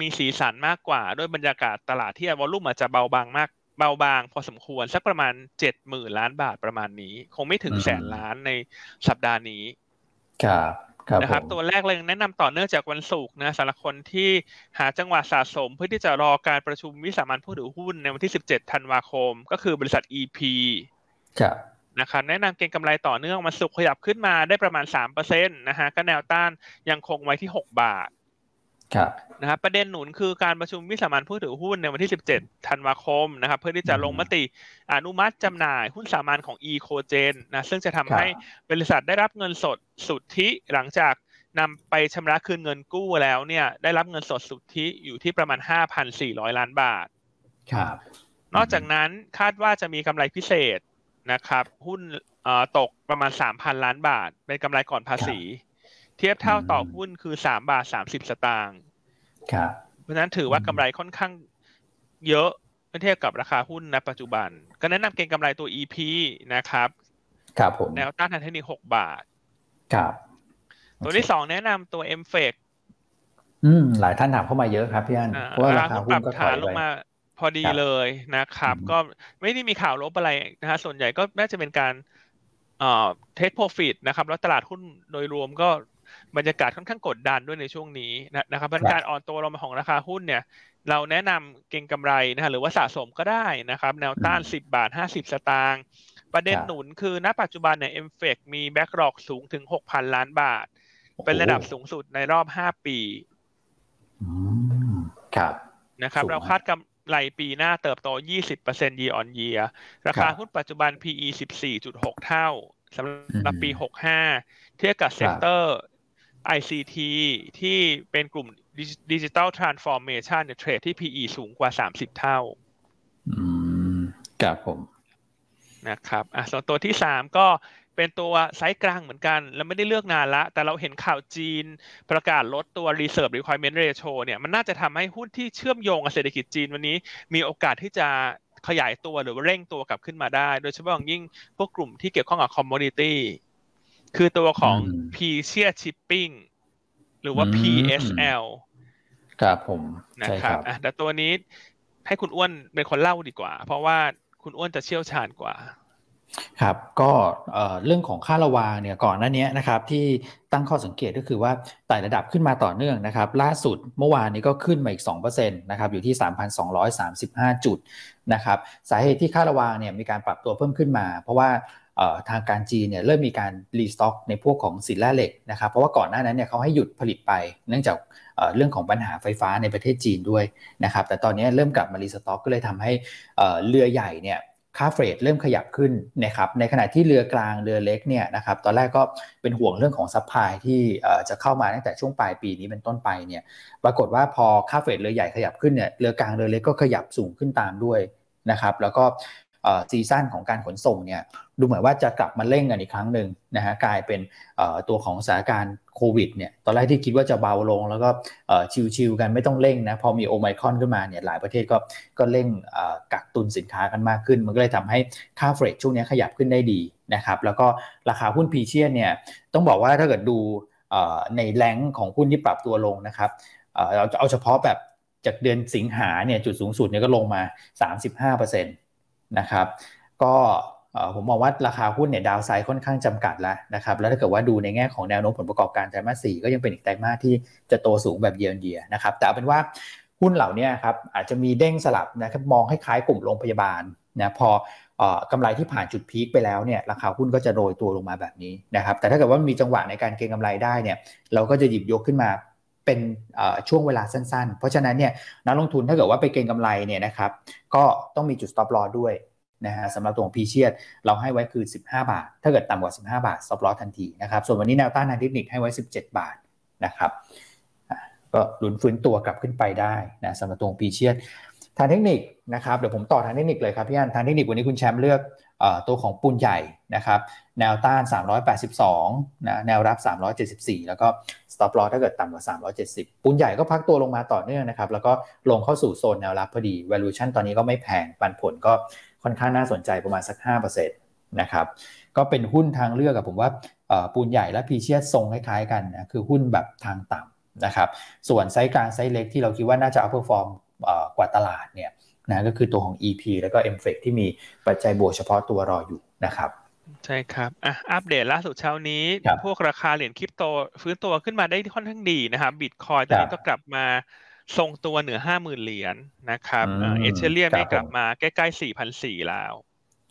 มีสีสันมากกว่าด้วยบรรยากาศตลาดที่วอลุ่มอาจจะเบาบางมากเบาบางพอสมควรสักประมาณ 70,000 ล้านบาทประมาณนี้คงไม่ถึงแสนล้านในสัปดาห์นี้ครับนะครับตัวแรกเลยแนะนำต่อเนื่องจากวันศุกร์นะสำหรับคนที่หาจังหวะสะสมเพื่อที่จะรอการประชุมวิสามัญผู้ถือหุ้นในวันที่17ธันวาคมก็คือบริษัท EP ครับนะครับแนะนำเก็งกำไรต่อเนื่องวันศุกร์ขยับขึ้นมาได้ประมาณ 3% นะฮะก็แนวต้านยังคงไว้ที่6บาทครับนะครับประเด็นหนุนคือการประชุมวิสามัญผู้ถือหุ้นในวันที่17ธันวาคมนะครับเพื่อที่จะลงมติอนุมัติจำหน่ายหุ้นสามัญของ Ecogen นะซึ่งจะทำให้บริษัทได้รับเงินสดสุทธิหลังจากนำไปชำระคืนเงินกู้แล้วเนี่ยได้รับเงินสดสุทธิอยู่ที่ประมาณ 5,400 ล้านบาทครับนอกจากนั้นคาดว่าจะมีกำไรพิเศษนะครับหุ้นตกประมาณ 3,000 ล้านบาทเป็นกำไรก่อนภาษีเทียบเท่าต่อหุ้นคือ3บาท30สตางค์ครับเพราะฉะนั้นถือว่ากำไรค่อนข้างเยอะเมื่อเทียบกับราคาหุ้นณปัจจุบันก็แนะนำเก็งกำไรตัว EP นะครับครับผมแนวต้านทางเทคนิค6บาทครับตัวที่2แนะนำตัว M-FEC หลายท่านถามเข้ามาเยอะครับพี่อั้นเพราะว่าราคาหุ้นก็ถอยลงมาพอดีเลยนะครับก็ไม่ได้มีข่าวลบอะไรนะฮะส่วนใหญ่ก็น่าจะเป็นการtake profit นะครับแล้วตลาดหุ้นโดยรวมก็บรรยากาศค่อนข้างกดดันด้วยในช่วงนี้นะครับการอ่อนตัวลงของราคาหุ้นเนี่ยเราแนะนำเก็งกำไรนะฮะหรือว่าสะสมก็ได้นะครับแนวต้าน10บาท50สตางค์ประเด็นหนุนคือณปัจจุบันเนี่ย M-FEC มีแบ็คล็อกสูงถึง 6,000 ล้านบาทเป็นระดับสูงสุดในรอบ5ปีครับนะครับเราคาดกำไรปีหน้าเติบโต 20% year on year ราคาหุ้นปัจจุบัน PE 14.6 เท่าสำหรับปี65เทียบกับเซกเตอร์ ICT ที่เป็นกลุ่ม Digital Transformation เนี่ยเทรดที่ PE สูงกว่า30เท่าครับผมนะครับส่วนตัวที่3ก็เป็นตัวไซส์กลางเหมือนกันแล้วไม่ได้เลือกนานละแต่เราเห็นข่าวจีนประกาศลดตัว Reserve Requirement Ratio เนี่ยมันน่าจะทำให้หุ้นที่เชื่อมโยงกับเศรษฐกิจจีนวันนี้มีโอกาสที่จะขยายตัวหรือว่าเร่งตัวกลับขึ้นมาได้โดยเฉพาะอย่างยิ่งพวกกลุ่มที่เกี่ยวข้องกับคอมโมดิตี้คือตัวของ P-Share Shipping หรือว่า PSL ครับผมนะครับแต่ตัวนี้ให้คุณอ้วนเป็นคนเล่าดีกว่าเพราะว่าคุณอ้วนจะเชี่ยวชาญกว่าครับก็เรื่องของค่าระวางเนี่ยก่อนหน้านี้นะครับที่ตั้งข้อสังเกตก็คือว่าไต่ระดับขึ้นมาต่อเนื่องนะครับล่าสุดเมื่อวานนี้ก็ขึ้นมาอีก 2% นะครับอยู่ที่ 3,235 จุดนะครับสาเหตุที่ค่าระวางเนี่ยมีการปรับตัวเพิ่มขึ้นมาเพราะว่าทางการจีนเนี่ยเริ่มมีการรีสต็อกในพวกของสินแร่เหล็กนะครับเพราะว่าก่อนหน้านั้นเนี่ยเขาให้หยุดผลิตไปเนื่องจากเรื่องของปัญหาไฟฟ้าในประเทศจีนด้วยนะครับแต่ตอนนี้เริ่มกลับมารีสต็อกก็เลยทำให้เรือใหญ่เนี่ยค่าเฟรทเริ่มขยับขึ้นนะครับในขณะที่เรือกลางเรือเล็กเนี่ยนะครับตอนแรกก็เป็นห่วงเรื่องของซัพพลายที่จะเข้ามาตั้งแต่ช่วงปลายปีนี้เป็นต้นไปเนี่ยปรากฏว่าพอค่าเฟรทเรือใหญ่ขยับขึ้นเนี่ยเรือกลางเรือเล็กก็ขยับสูงขึ้นตามด้วยนะครับแล้วก็ซีซั่นของการขนส่งเนี่ยดูเหมือนว่าจะกลับมาเร่งกันอีกครั้งนึงนะฮะกลายเป็นตัวของสถานการณ์โควิดเนี่ยตอนแรกที่คิดว่าจะเบาลงแล้วก็ชิลๆกันไม่ต้องเร่งนะพอมีโอไมครอนขึ้นมาเนี่ยหลายประเทศก็เร่งกักตุนสินค้ากันมากขึ้นมันก็เลยทำให้ค่าเฟรทช่วงนี้ขยับขึ้นได้ดีนะครับแล้วก็ราคาหุ้นพีเชียนเนี่ยต้องบอกว่าถ้าเกิดดูในแรงของหุ้นที่ปรับตัวลงนะครับเราจะเอาเฉพาะแบบจากเดือนสิงหาเนี่ยจุดสูงสุดเนี่ยก็ลงมา 35% นะครับก็ ผมมองว่าราคาหุ้นเนี่ยดาวไซด์ค่อนข้างจำกัดแล้วนะครับแล้วถ้าเกิดว่าดูในแง่ของแนวโน้มผลประกอบการไตรมาส 4ก็ยังเป็นอีกไตรมาสที่จะโตสูงแบบเยือนเยียนะครับแต่เอาเป็นว่าหุ้นเหล่านี้ครับอาจจะมีเด้งสลับนะครับมองคล้ายๆกลุ่มโรงพยาบาลนะพอกำไรที่ผ่านจุดพีคไปแล้วเนี่ยราคาหุ้นก็จะโรยตัวลงมาแบบนี้นะครับแต่ถ้าเกิดว่ามีจังหวะในการเก็งกำไรได้เนี่ยเราก็จะหยิบยกขึ้นมาเป็นช่วงเวลาสั้นๆเพราะฉะนั้นเนี่ยนักลงทุนถ้าเกิดว่าไปเก็งกำไรเนี่ยนะครับก็ต้องมีจุด stop loss ด้วยนะฮะสำหรับตัวของพีเชียดเราให้ไว้คือ15บาทถ้าเกิดต่ำกว่า15บาท stop loss ทันทีนะครับส่วนวันนี้แนวต้านทางเทคนิคให้ไว้17บาทนะครับก็ลุ้นฟื้นตัวกลับขึ้นไปได้นะสำหรับตัวของพีเชียดทางเทคนิคนะครับเดี๋ยวผมต่อทางเทคนิคเลยครับพี่อันทางเทคนิควันนี้คุณแชมป์เลือกตัวของปูนใหญ่นะครับแนวต้าน382นะแนวรับ374แล้วก็ stop loss ถ้าเกิดต่ำกว่า370ปูนใหญ่ก็พักตัวลงมาต่อเนื่องนะครับแล้วก็ลงเข้าสู่โซนแนวรับพอดี valuation ตอนนี้ก็ไม่แพงปันผลก็ค่อนข้างน่าสนใจประมาณสัก 5% นะครับก็เป็นหุ้นทางเลือกกับผมว่าปูนใหญ่และพีเชียดทรงคล้ายๆกันนะคือหุ้นแบบทางต่ำนะครับส่วนไซส์กลางไซส์เล็กที่เราคิดว่าน่าจะเอาเพอร์ฟอร์มกว่าตลาดเนี่ยนะก็คือตัวของ EP แล้วก็ M-FEC ที่มีปัจจัยบวกเฉพาะตัวรออยู่นะครับใช่ครับอัปเดตล่าสุดเช้านี้พวกราคาเหรียญคริปโตฟื้นตัวขึ้นมาได้ค่อนข้างดีนะครับบิตคอยน์ตอนนี้ก็กลับมาทรงตัวเหนือ 50,000 เหรียญนะครับเอเธเรียมได้กลับมาใกล้ๆ 4,400 แล้ว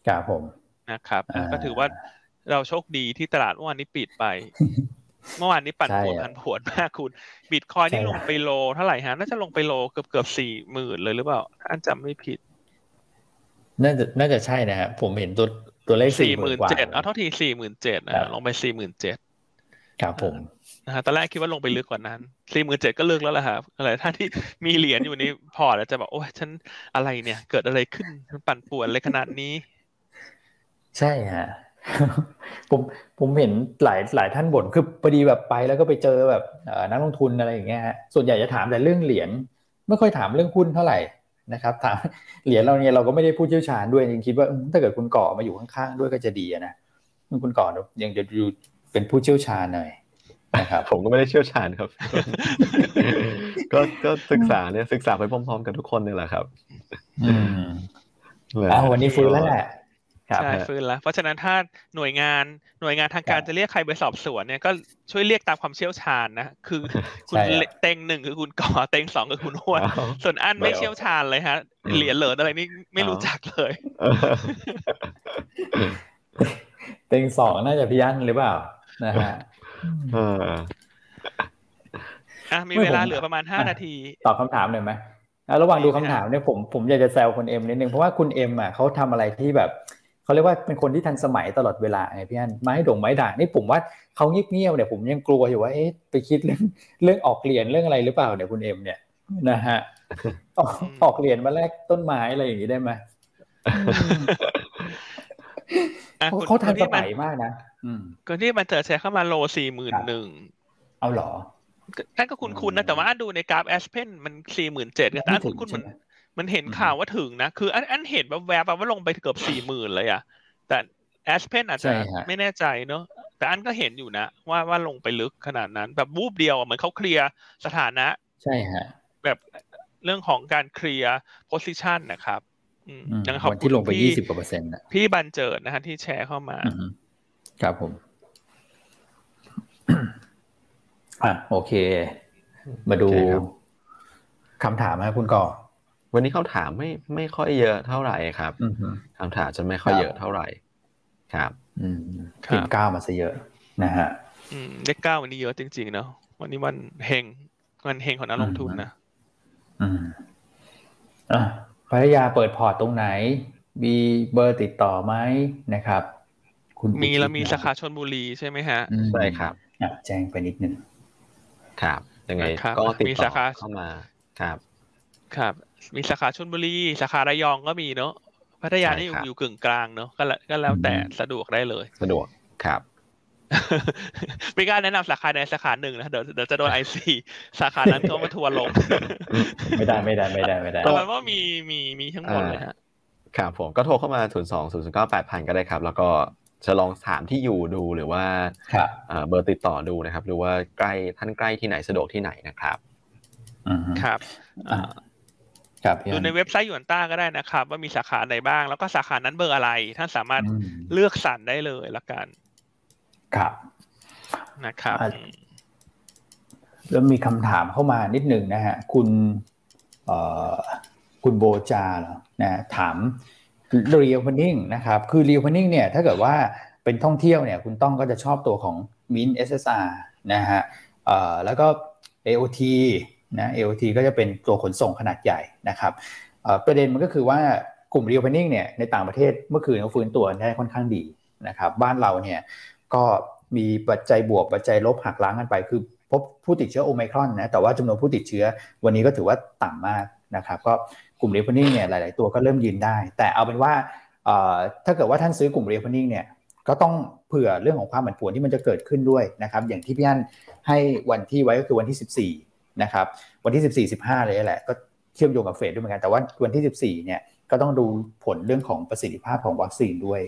ครับผมนะครับก็ถือว่าเราโชคดีที่ตลาดเมื่อวานนี้ปิดไปเมื่อวานนี้ปั่นป่วนพันผวนมากคุณบิตคอยน์นี่ลงไปโลเท่าไหร่ฮะน่าจะลงไปโลเกือบ 40,000 เลยหรือเปล่าอันจำไม่ผิดน่าจะใช่นะครับผมเห็นตัวเลข 40,000 กว่า47,000 47,000 นะลงไป 47,000 ครับผมนะฮะตอนแรกคิดว่าลงไปลึกกว่านั้น 47,000 ก็ลึกแล้วล่ะครับอะไรถ้าที่มีเหรียญอยู่นี้พอแล้วจะบอกโอ๊ยฉันอะไรเนี่ยเกิดอะไรขึ้นมันปั่นป่วนอะไรขนาดนี้ใช่ฮะผมเห็นหลายท่านบ่นคือพอดีแบบไปแล้วก็ไปเจอแบบนักลงทุนอะไรอย่างเงี้ยฮะส่วนใหญ่จะถามแต่เรื่องเหรียญไม่ค่อยถามเรื่องหุ้นเท่าไหร่นะครับถามเหรียญเราเนี่ยเราก็ไม่ได้ผู้เชี่ยวชาญด้วยจริงคิดว่าถ้าเกิดคุณก่อมาอยู่ข้างๆด้วยก็จะดีนะคุณก่อยังจะอยู่เป็นผู้เชี่ยวชาญหน่อยนะครับผมก็ไม่ได้เชี่ยวชาญครับก็ศึกษาไปพร้อมๆกันทุกคนนี่แหละครับวันนี้ฟื้นแล้วแหละใช่ฟื้นแล้วเพราะฉะนั้นถ้าหน่วยงานทางการจะเรียกใครไปสอบสวนเนี่ยก็ช่วยเรียกตามความเชี่ยวชาญนะคือคุณเต็ง1คือคุณก่อเต็ง2คือคุณอ้วนส่วนอั้นไม่เชี่ยวชาญเลยฮะเหรียญเหลินอะไรนี่ไม่รู้จักเลยเต็ง2น่าจะพี่อั้นหรือเปล่านะฮะมีเวลาเหลือประมาณ5นาทีตอบคำถามหน่อยมั้ยระหว่างดูคำถามเนี่ยผมอยากจะแซวคุณเอ็มนิดนึงเพราะว่าคุณเอ็มอ่ะเค้าทำอะไรที่แบบเขาเรียกว่าเป็นคนที่ทันสมัยตลอดเวลาไงพี่อั้นไม้ด่างนี่ผมว่าเขาเงียบๆเนี่ยผมยังกลัวอยู่ว่าเอ๊ะไปคิดเรื่องออกเหรียญเรื่องอะไรหรือเปล่าเนี่ยคุณเอ็มเนี่ยนะฮะออกเหรียญมาแลกต้นไม้อะไรอย่างนี้ได้ไหมเขาทันสมัยมากนะก็ที่มันเจอแชร์เข้ามาโล 41,000 เอาหรอนั่นก็คุณนะแต่ว่าดูในกราฟแอสเพนมัน 47,000 กับอันคุณมันเห็นข่าวว่าถึงนะคืออันเห็นแวบว่าลงไปเกือบ 40,000 เลยอ่ะแต่แอสเพนอาจจะไม่แน่ใจเนาะแต่อันก็เห็นอยู่นะว่าลงไปลึกขนาดนั้นแบบวูบเดียวเหมือนเขาเคลียร์สถานะใช่ฮะแบบเรื่องของการเคลียร์โพสิชันนะครับยังขอบคุณพี่ 20% น่ะพี่บันเจิดนะฮะที่แชร์เข้ามาครับผมโอเคมาดูคำถามฮะคุณก่อวันนี้คำถามไม่ค่อยเยอะเท่าไหร่ครับคำถามจะไม่ค่อยเยอะเท่าไหร่ครับขึ้นเก้ามาซะเยอะนะฮะเลขเก้าวันนี้เยอะจริงๆเนาะวันนี้วันเฮงของนักลงทุนนะภรรยาเปิดพอร์ตตรงไหนมีเบอร์ติดต่อไหมนะครับคุณมีแล้วมีสาขาชลบุรีใช่ไหมฮะใช่ครับแจ้งไปนิดนึงครับยังไงก็ติดต่อเข้ามาครับครับมีสาขาชลบุรีสาขาระยองก็มีเนาะพัทยานี่อยู่กึ่งกลางเนาะก็แล้วแต่สะดวกได้เลยสะดวกครับไม่กล้าแนะนำสาขาใดสาขาหนึ่งนะเดี๋ยวจะโดน IC สาขานั้นก็มาทัวร์ลงไม่ได้แต่ว่ามีทั้งหมดเลยฮะครับผมก็โทรเข้ามา02-098,000ก็ได้ครับแล้วก็จะลองถามที่อยู่ดูหรือว่าเบอร์ติดต่อดูนะครับดูว่าใกล้ที่ไหนสะดวกที่ไหนนะครับครับ ดูในเว็บไซต์ยูอันต้าก็ได้นะครับว่ามีสาขาไหนบ้างแล้วก็สาขานั้นเบอร์อะไรท่านสามารถเลือกสรรได้เลยละกันครับนะครับแล้วมีคำถามเข้ามานิดหนึ่งนะฮะคุณโบจาเหรอนะถามreopening นะครับคือ reopening เนี่ยถ้าเกิดว่าเป็นท่องเที่ยวเนี่ยคุณต้องก็จะชอบตัวของ Mint SSR นะฮะแล้วก็ AOT นะ AOT ก็จะเป็นตัวขนส่งขนาดใหญ่นะครับประเด็นมันก็คือว่ากลุ่ม reopening เนี่ยในต่างประเทศเมื่อคืนเขาฟื้นตัวได้ค่อนข้างดีนะครับบ้านเราเนี่ยก็มีปัจจัยบวกปัจจัยลบหักล้างกันไปคือพบผู้ติดเชื้อโอไมครอนนะแต่ว่าจำนวนผู้ติดเชื้อวันนี้ก็ถือว่าต่ำมากนะครับก็กลุ่ม reopening เนี่ยหลายๆตัวก็เริ่มยืนได้แต่เอาเป็นว่าถ้าเกิดว่าท่านซื้อกลุ่ม reopening เนี่ยก็ต้องเผื่อเรื่องของความผันผวนที่มันจะเกิดขึ้นด้วยนะครับอย่างที่พี่อั้นให้วันที่ไว้ก็คือวันที่14นะครับวันที่14 15เลยแหละก็เชื่อมโยงกับเฟสด้วยเหมือนกันแต่ว่าวันที่14เนี่ยก็ต้องดูผลเรื่องของประสิทธิภาพของวัคซีนด้วย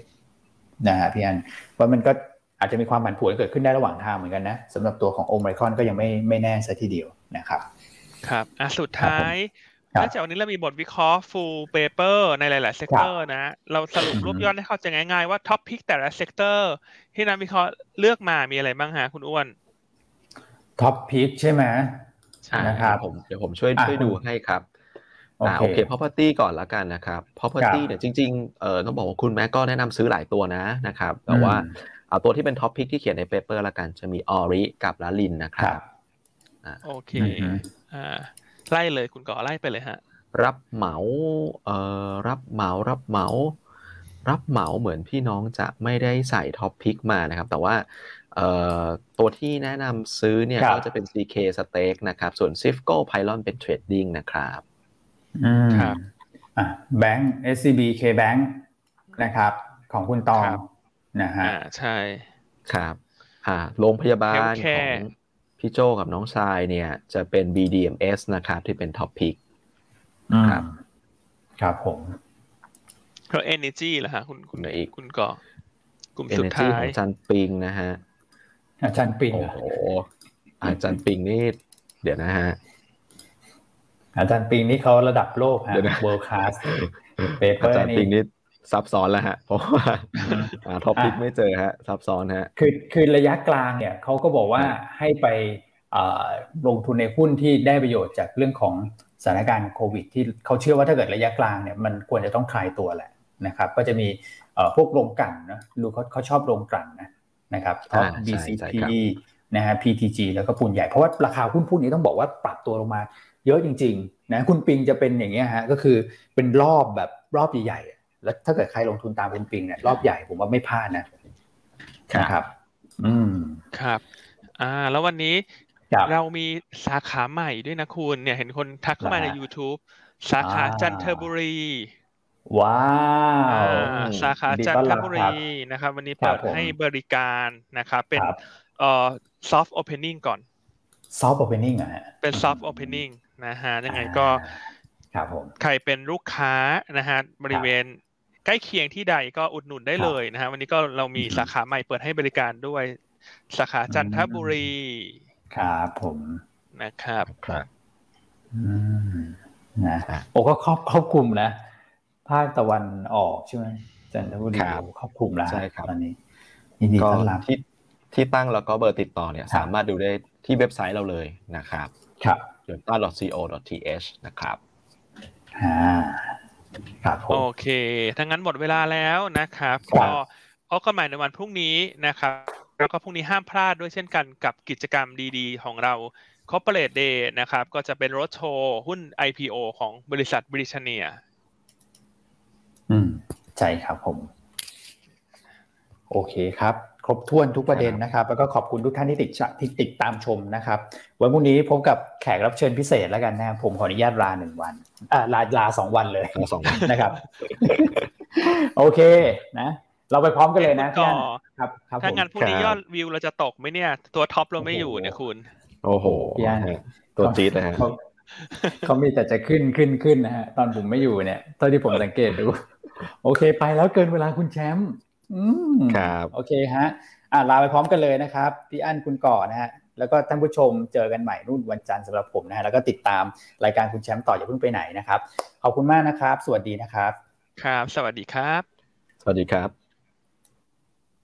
นะฮะพี่อั้นว่ามันก็อาจจะมีความผันผวนเกิดขึ้นได้ระหว่างทางเหมือนกันนะสำหรับตัวของโอไมครอนก็ยังไม่แน่ซะทีเดียวนะครับครับสุดท้ายนอกจากวันนี้เรามีบทวิเคราะห์ full paper ในหลายๆเซกเตอร์นะเราสรุปรวบยอดให้เข้าใจง่ายๆว่าท็อปพิกแต่ละเซกเตอร์ที่นักวิเคราะห์เลือกมามีอะไรบ้างฮะคุณอ้วนท็อปพิกใช่ไหมนะครับผมเดี๋ยวผมช่วยดูให้ครับโอเค property ก่อนละกันนะครับ property เนี่ยจริงๆต้องบอกว่าคุณแม่ก็แนะนำซื้อหลายตัวนะนะครับแต่ว่าเอาตัวที่เป็นท็อปพิกที่เขียนใน paper ละกันจะมี Ori กับ Lalin นะครับโอเคไล่เลยคุณก่อไล่ไปเลยฮะรับเหมาเหมือนพี่น้องจะไม่ได้ใส่ท็อปพิกมานะครับแต่ว่าตัวที่แนะนำซื้อเนี่ยก็จะเป็น CK Steak นะครับส่วน Sifco Pylon เป็น Trading นะครับครับแบงค์ SCB K Bank นะครับของคุณตองนะฮะใช่ครับโรงพยาบาลของพี่โจ้กับน้องชายเนี่ยจะเป็น BDMS นะครับที่เป็นท็อปพิกครับครับผมแล้ว Energy ล่ะฮะคุณอีกคุณก็กลุ่มสุดท้ายอาจารย์ปิงนะฮะอาจารย์ปิงโอ้โหอาจารย์ปิงนี่เดี๋ยวนะฮะอาจารย์ปิงนี่เขาระดับโลกฮะ World Class อาจารย์ปิงนี่ซับซ้อนแล้วฮะเพราะว่าท็อปพิกไม่เจอฮะซับซ้อนฮะคือระยะกลางเนี่ยเขาก็บอกว่าให้ไปลงทุนในหุ้นที่ได้ประโยชน์จากเรื่องของสถานการณ์โควิดที่เขาเชื่อว่าถ้าเกิดระยะกลางเนี่ยมันควรจะต้องคลายตัวแหละนะครับก็จะมีพวกโรงกลั่นนะดูเขาชอบโรงกลั่นนะครับท็อป BCP นะฮะ PTG แล้วก็ปูนใหญ่เพราะว่าราคาหุ้นพวกนี้ต้องบอกว่าปรับตัวลงมาเยอะจริงๆนะคุณปิงจะเป็นอย่างเงี้ยฮะก็คือเป็นรอบแบบรอบใหญ่แล้วถ้าเกิดใครลงทุนตามคุณปิงเนี่ยรอบใหญ่ผมว่าไม่พลาดนะครับครับแล้ววันนี้เรามีสาขาใหม่ด้วยนะคุณเนี่ยเห็นคนทักเข้ามาใน YouTube สาขาจันทบุรีว้าวสาขาจันทบุรีนะครับวันนี้เปิดให้บริการนะครับเป็นsoft opening ก่อน soft opening อ่ะฮะเป็น soft opening นะฮะยังไงก็ครับผมใครเป็นลูกค้านะฮะบริเวณใกล้เคียงที่ใดก็อุดหนุนได้เลยนะฮะวันนี้ก็เรามีสาขาใหม่เปิดให้บริการด้วยสาขาจันทบุรีครับผมนะครับครับนะโอ้ก็ครอบคลุมนะภาคตะวันออกใช่ไหมจันทบุรีครอบคลุมแล้วใช่ครับตอนนี้ยินดีต้อนรับที่ตั้งแล้วก็เบอร์ติดต่อเนี่ยสามารถดูได้ที่เว็บไซต์เราเลยนะครับครับ yuanta.co.th นะครับครับผมโอเคถ้างั้นหมดเวลาแล้วนะครับก็พบกันใหม่ในวันพรุ่งนี้นะครับแล้วก็พรุ่งนี้ห้ามพลาดด้วยเช่นกันกับกิจกรรมดีๆของเรา Corporate Day นะครับก็จะเป็นโรดโชว์หุ้น IPO ของบริษัท Britannia ใช่ครับผมโอเคครับครบถ้วนทุกประเด็นนะครับแล้วก็ขอบคุณทุกท่านที่ติดตามชมนะครับวันพรุ่งนี้พบกับแขกรับเชิญพิเศษแล้วกันนะครับผมขออนุญาตลา1วันลา2วันเลย2วันนะครับโอเคนะเราไปพร้อมกันเลยนะนะครับถ้างั้นพรุ่งนี้ยอดวิวเราจะตกมั้ยเนี่ยตัวท็อปเราไม่อยู่เนี่ยคุณโอ้โหตัวจี๊ดนะฮะเขามีแต่จะขึ้นนะฮะตอนผมไม่อยู่เนี่ยเท่าที่ผมสังเกตดูโอเคไปแล้วเกินเวลาคุณแชมป์ครับโอเคฮะลาไปพร้อมกันเลยนะครับพี่อั้นคุณก่อนะฮะ แล้วก็ท่านผู้ชมเจอกันใหม่รุ่นวันจันทร์สำหรับผมนะฮะแล้วก็ติดตามรายการคุณแชมป์ต่ออย่าเพิ่งไปไหนนะครับขอบคุณมากนะครับสวัสดีนะครับครับสวัสดีครับสวัสดีครับ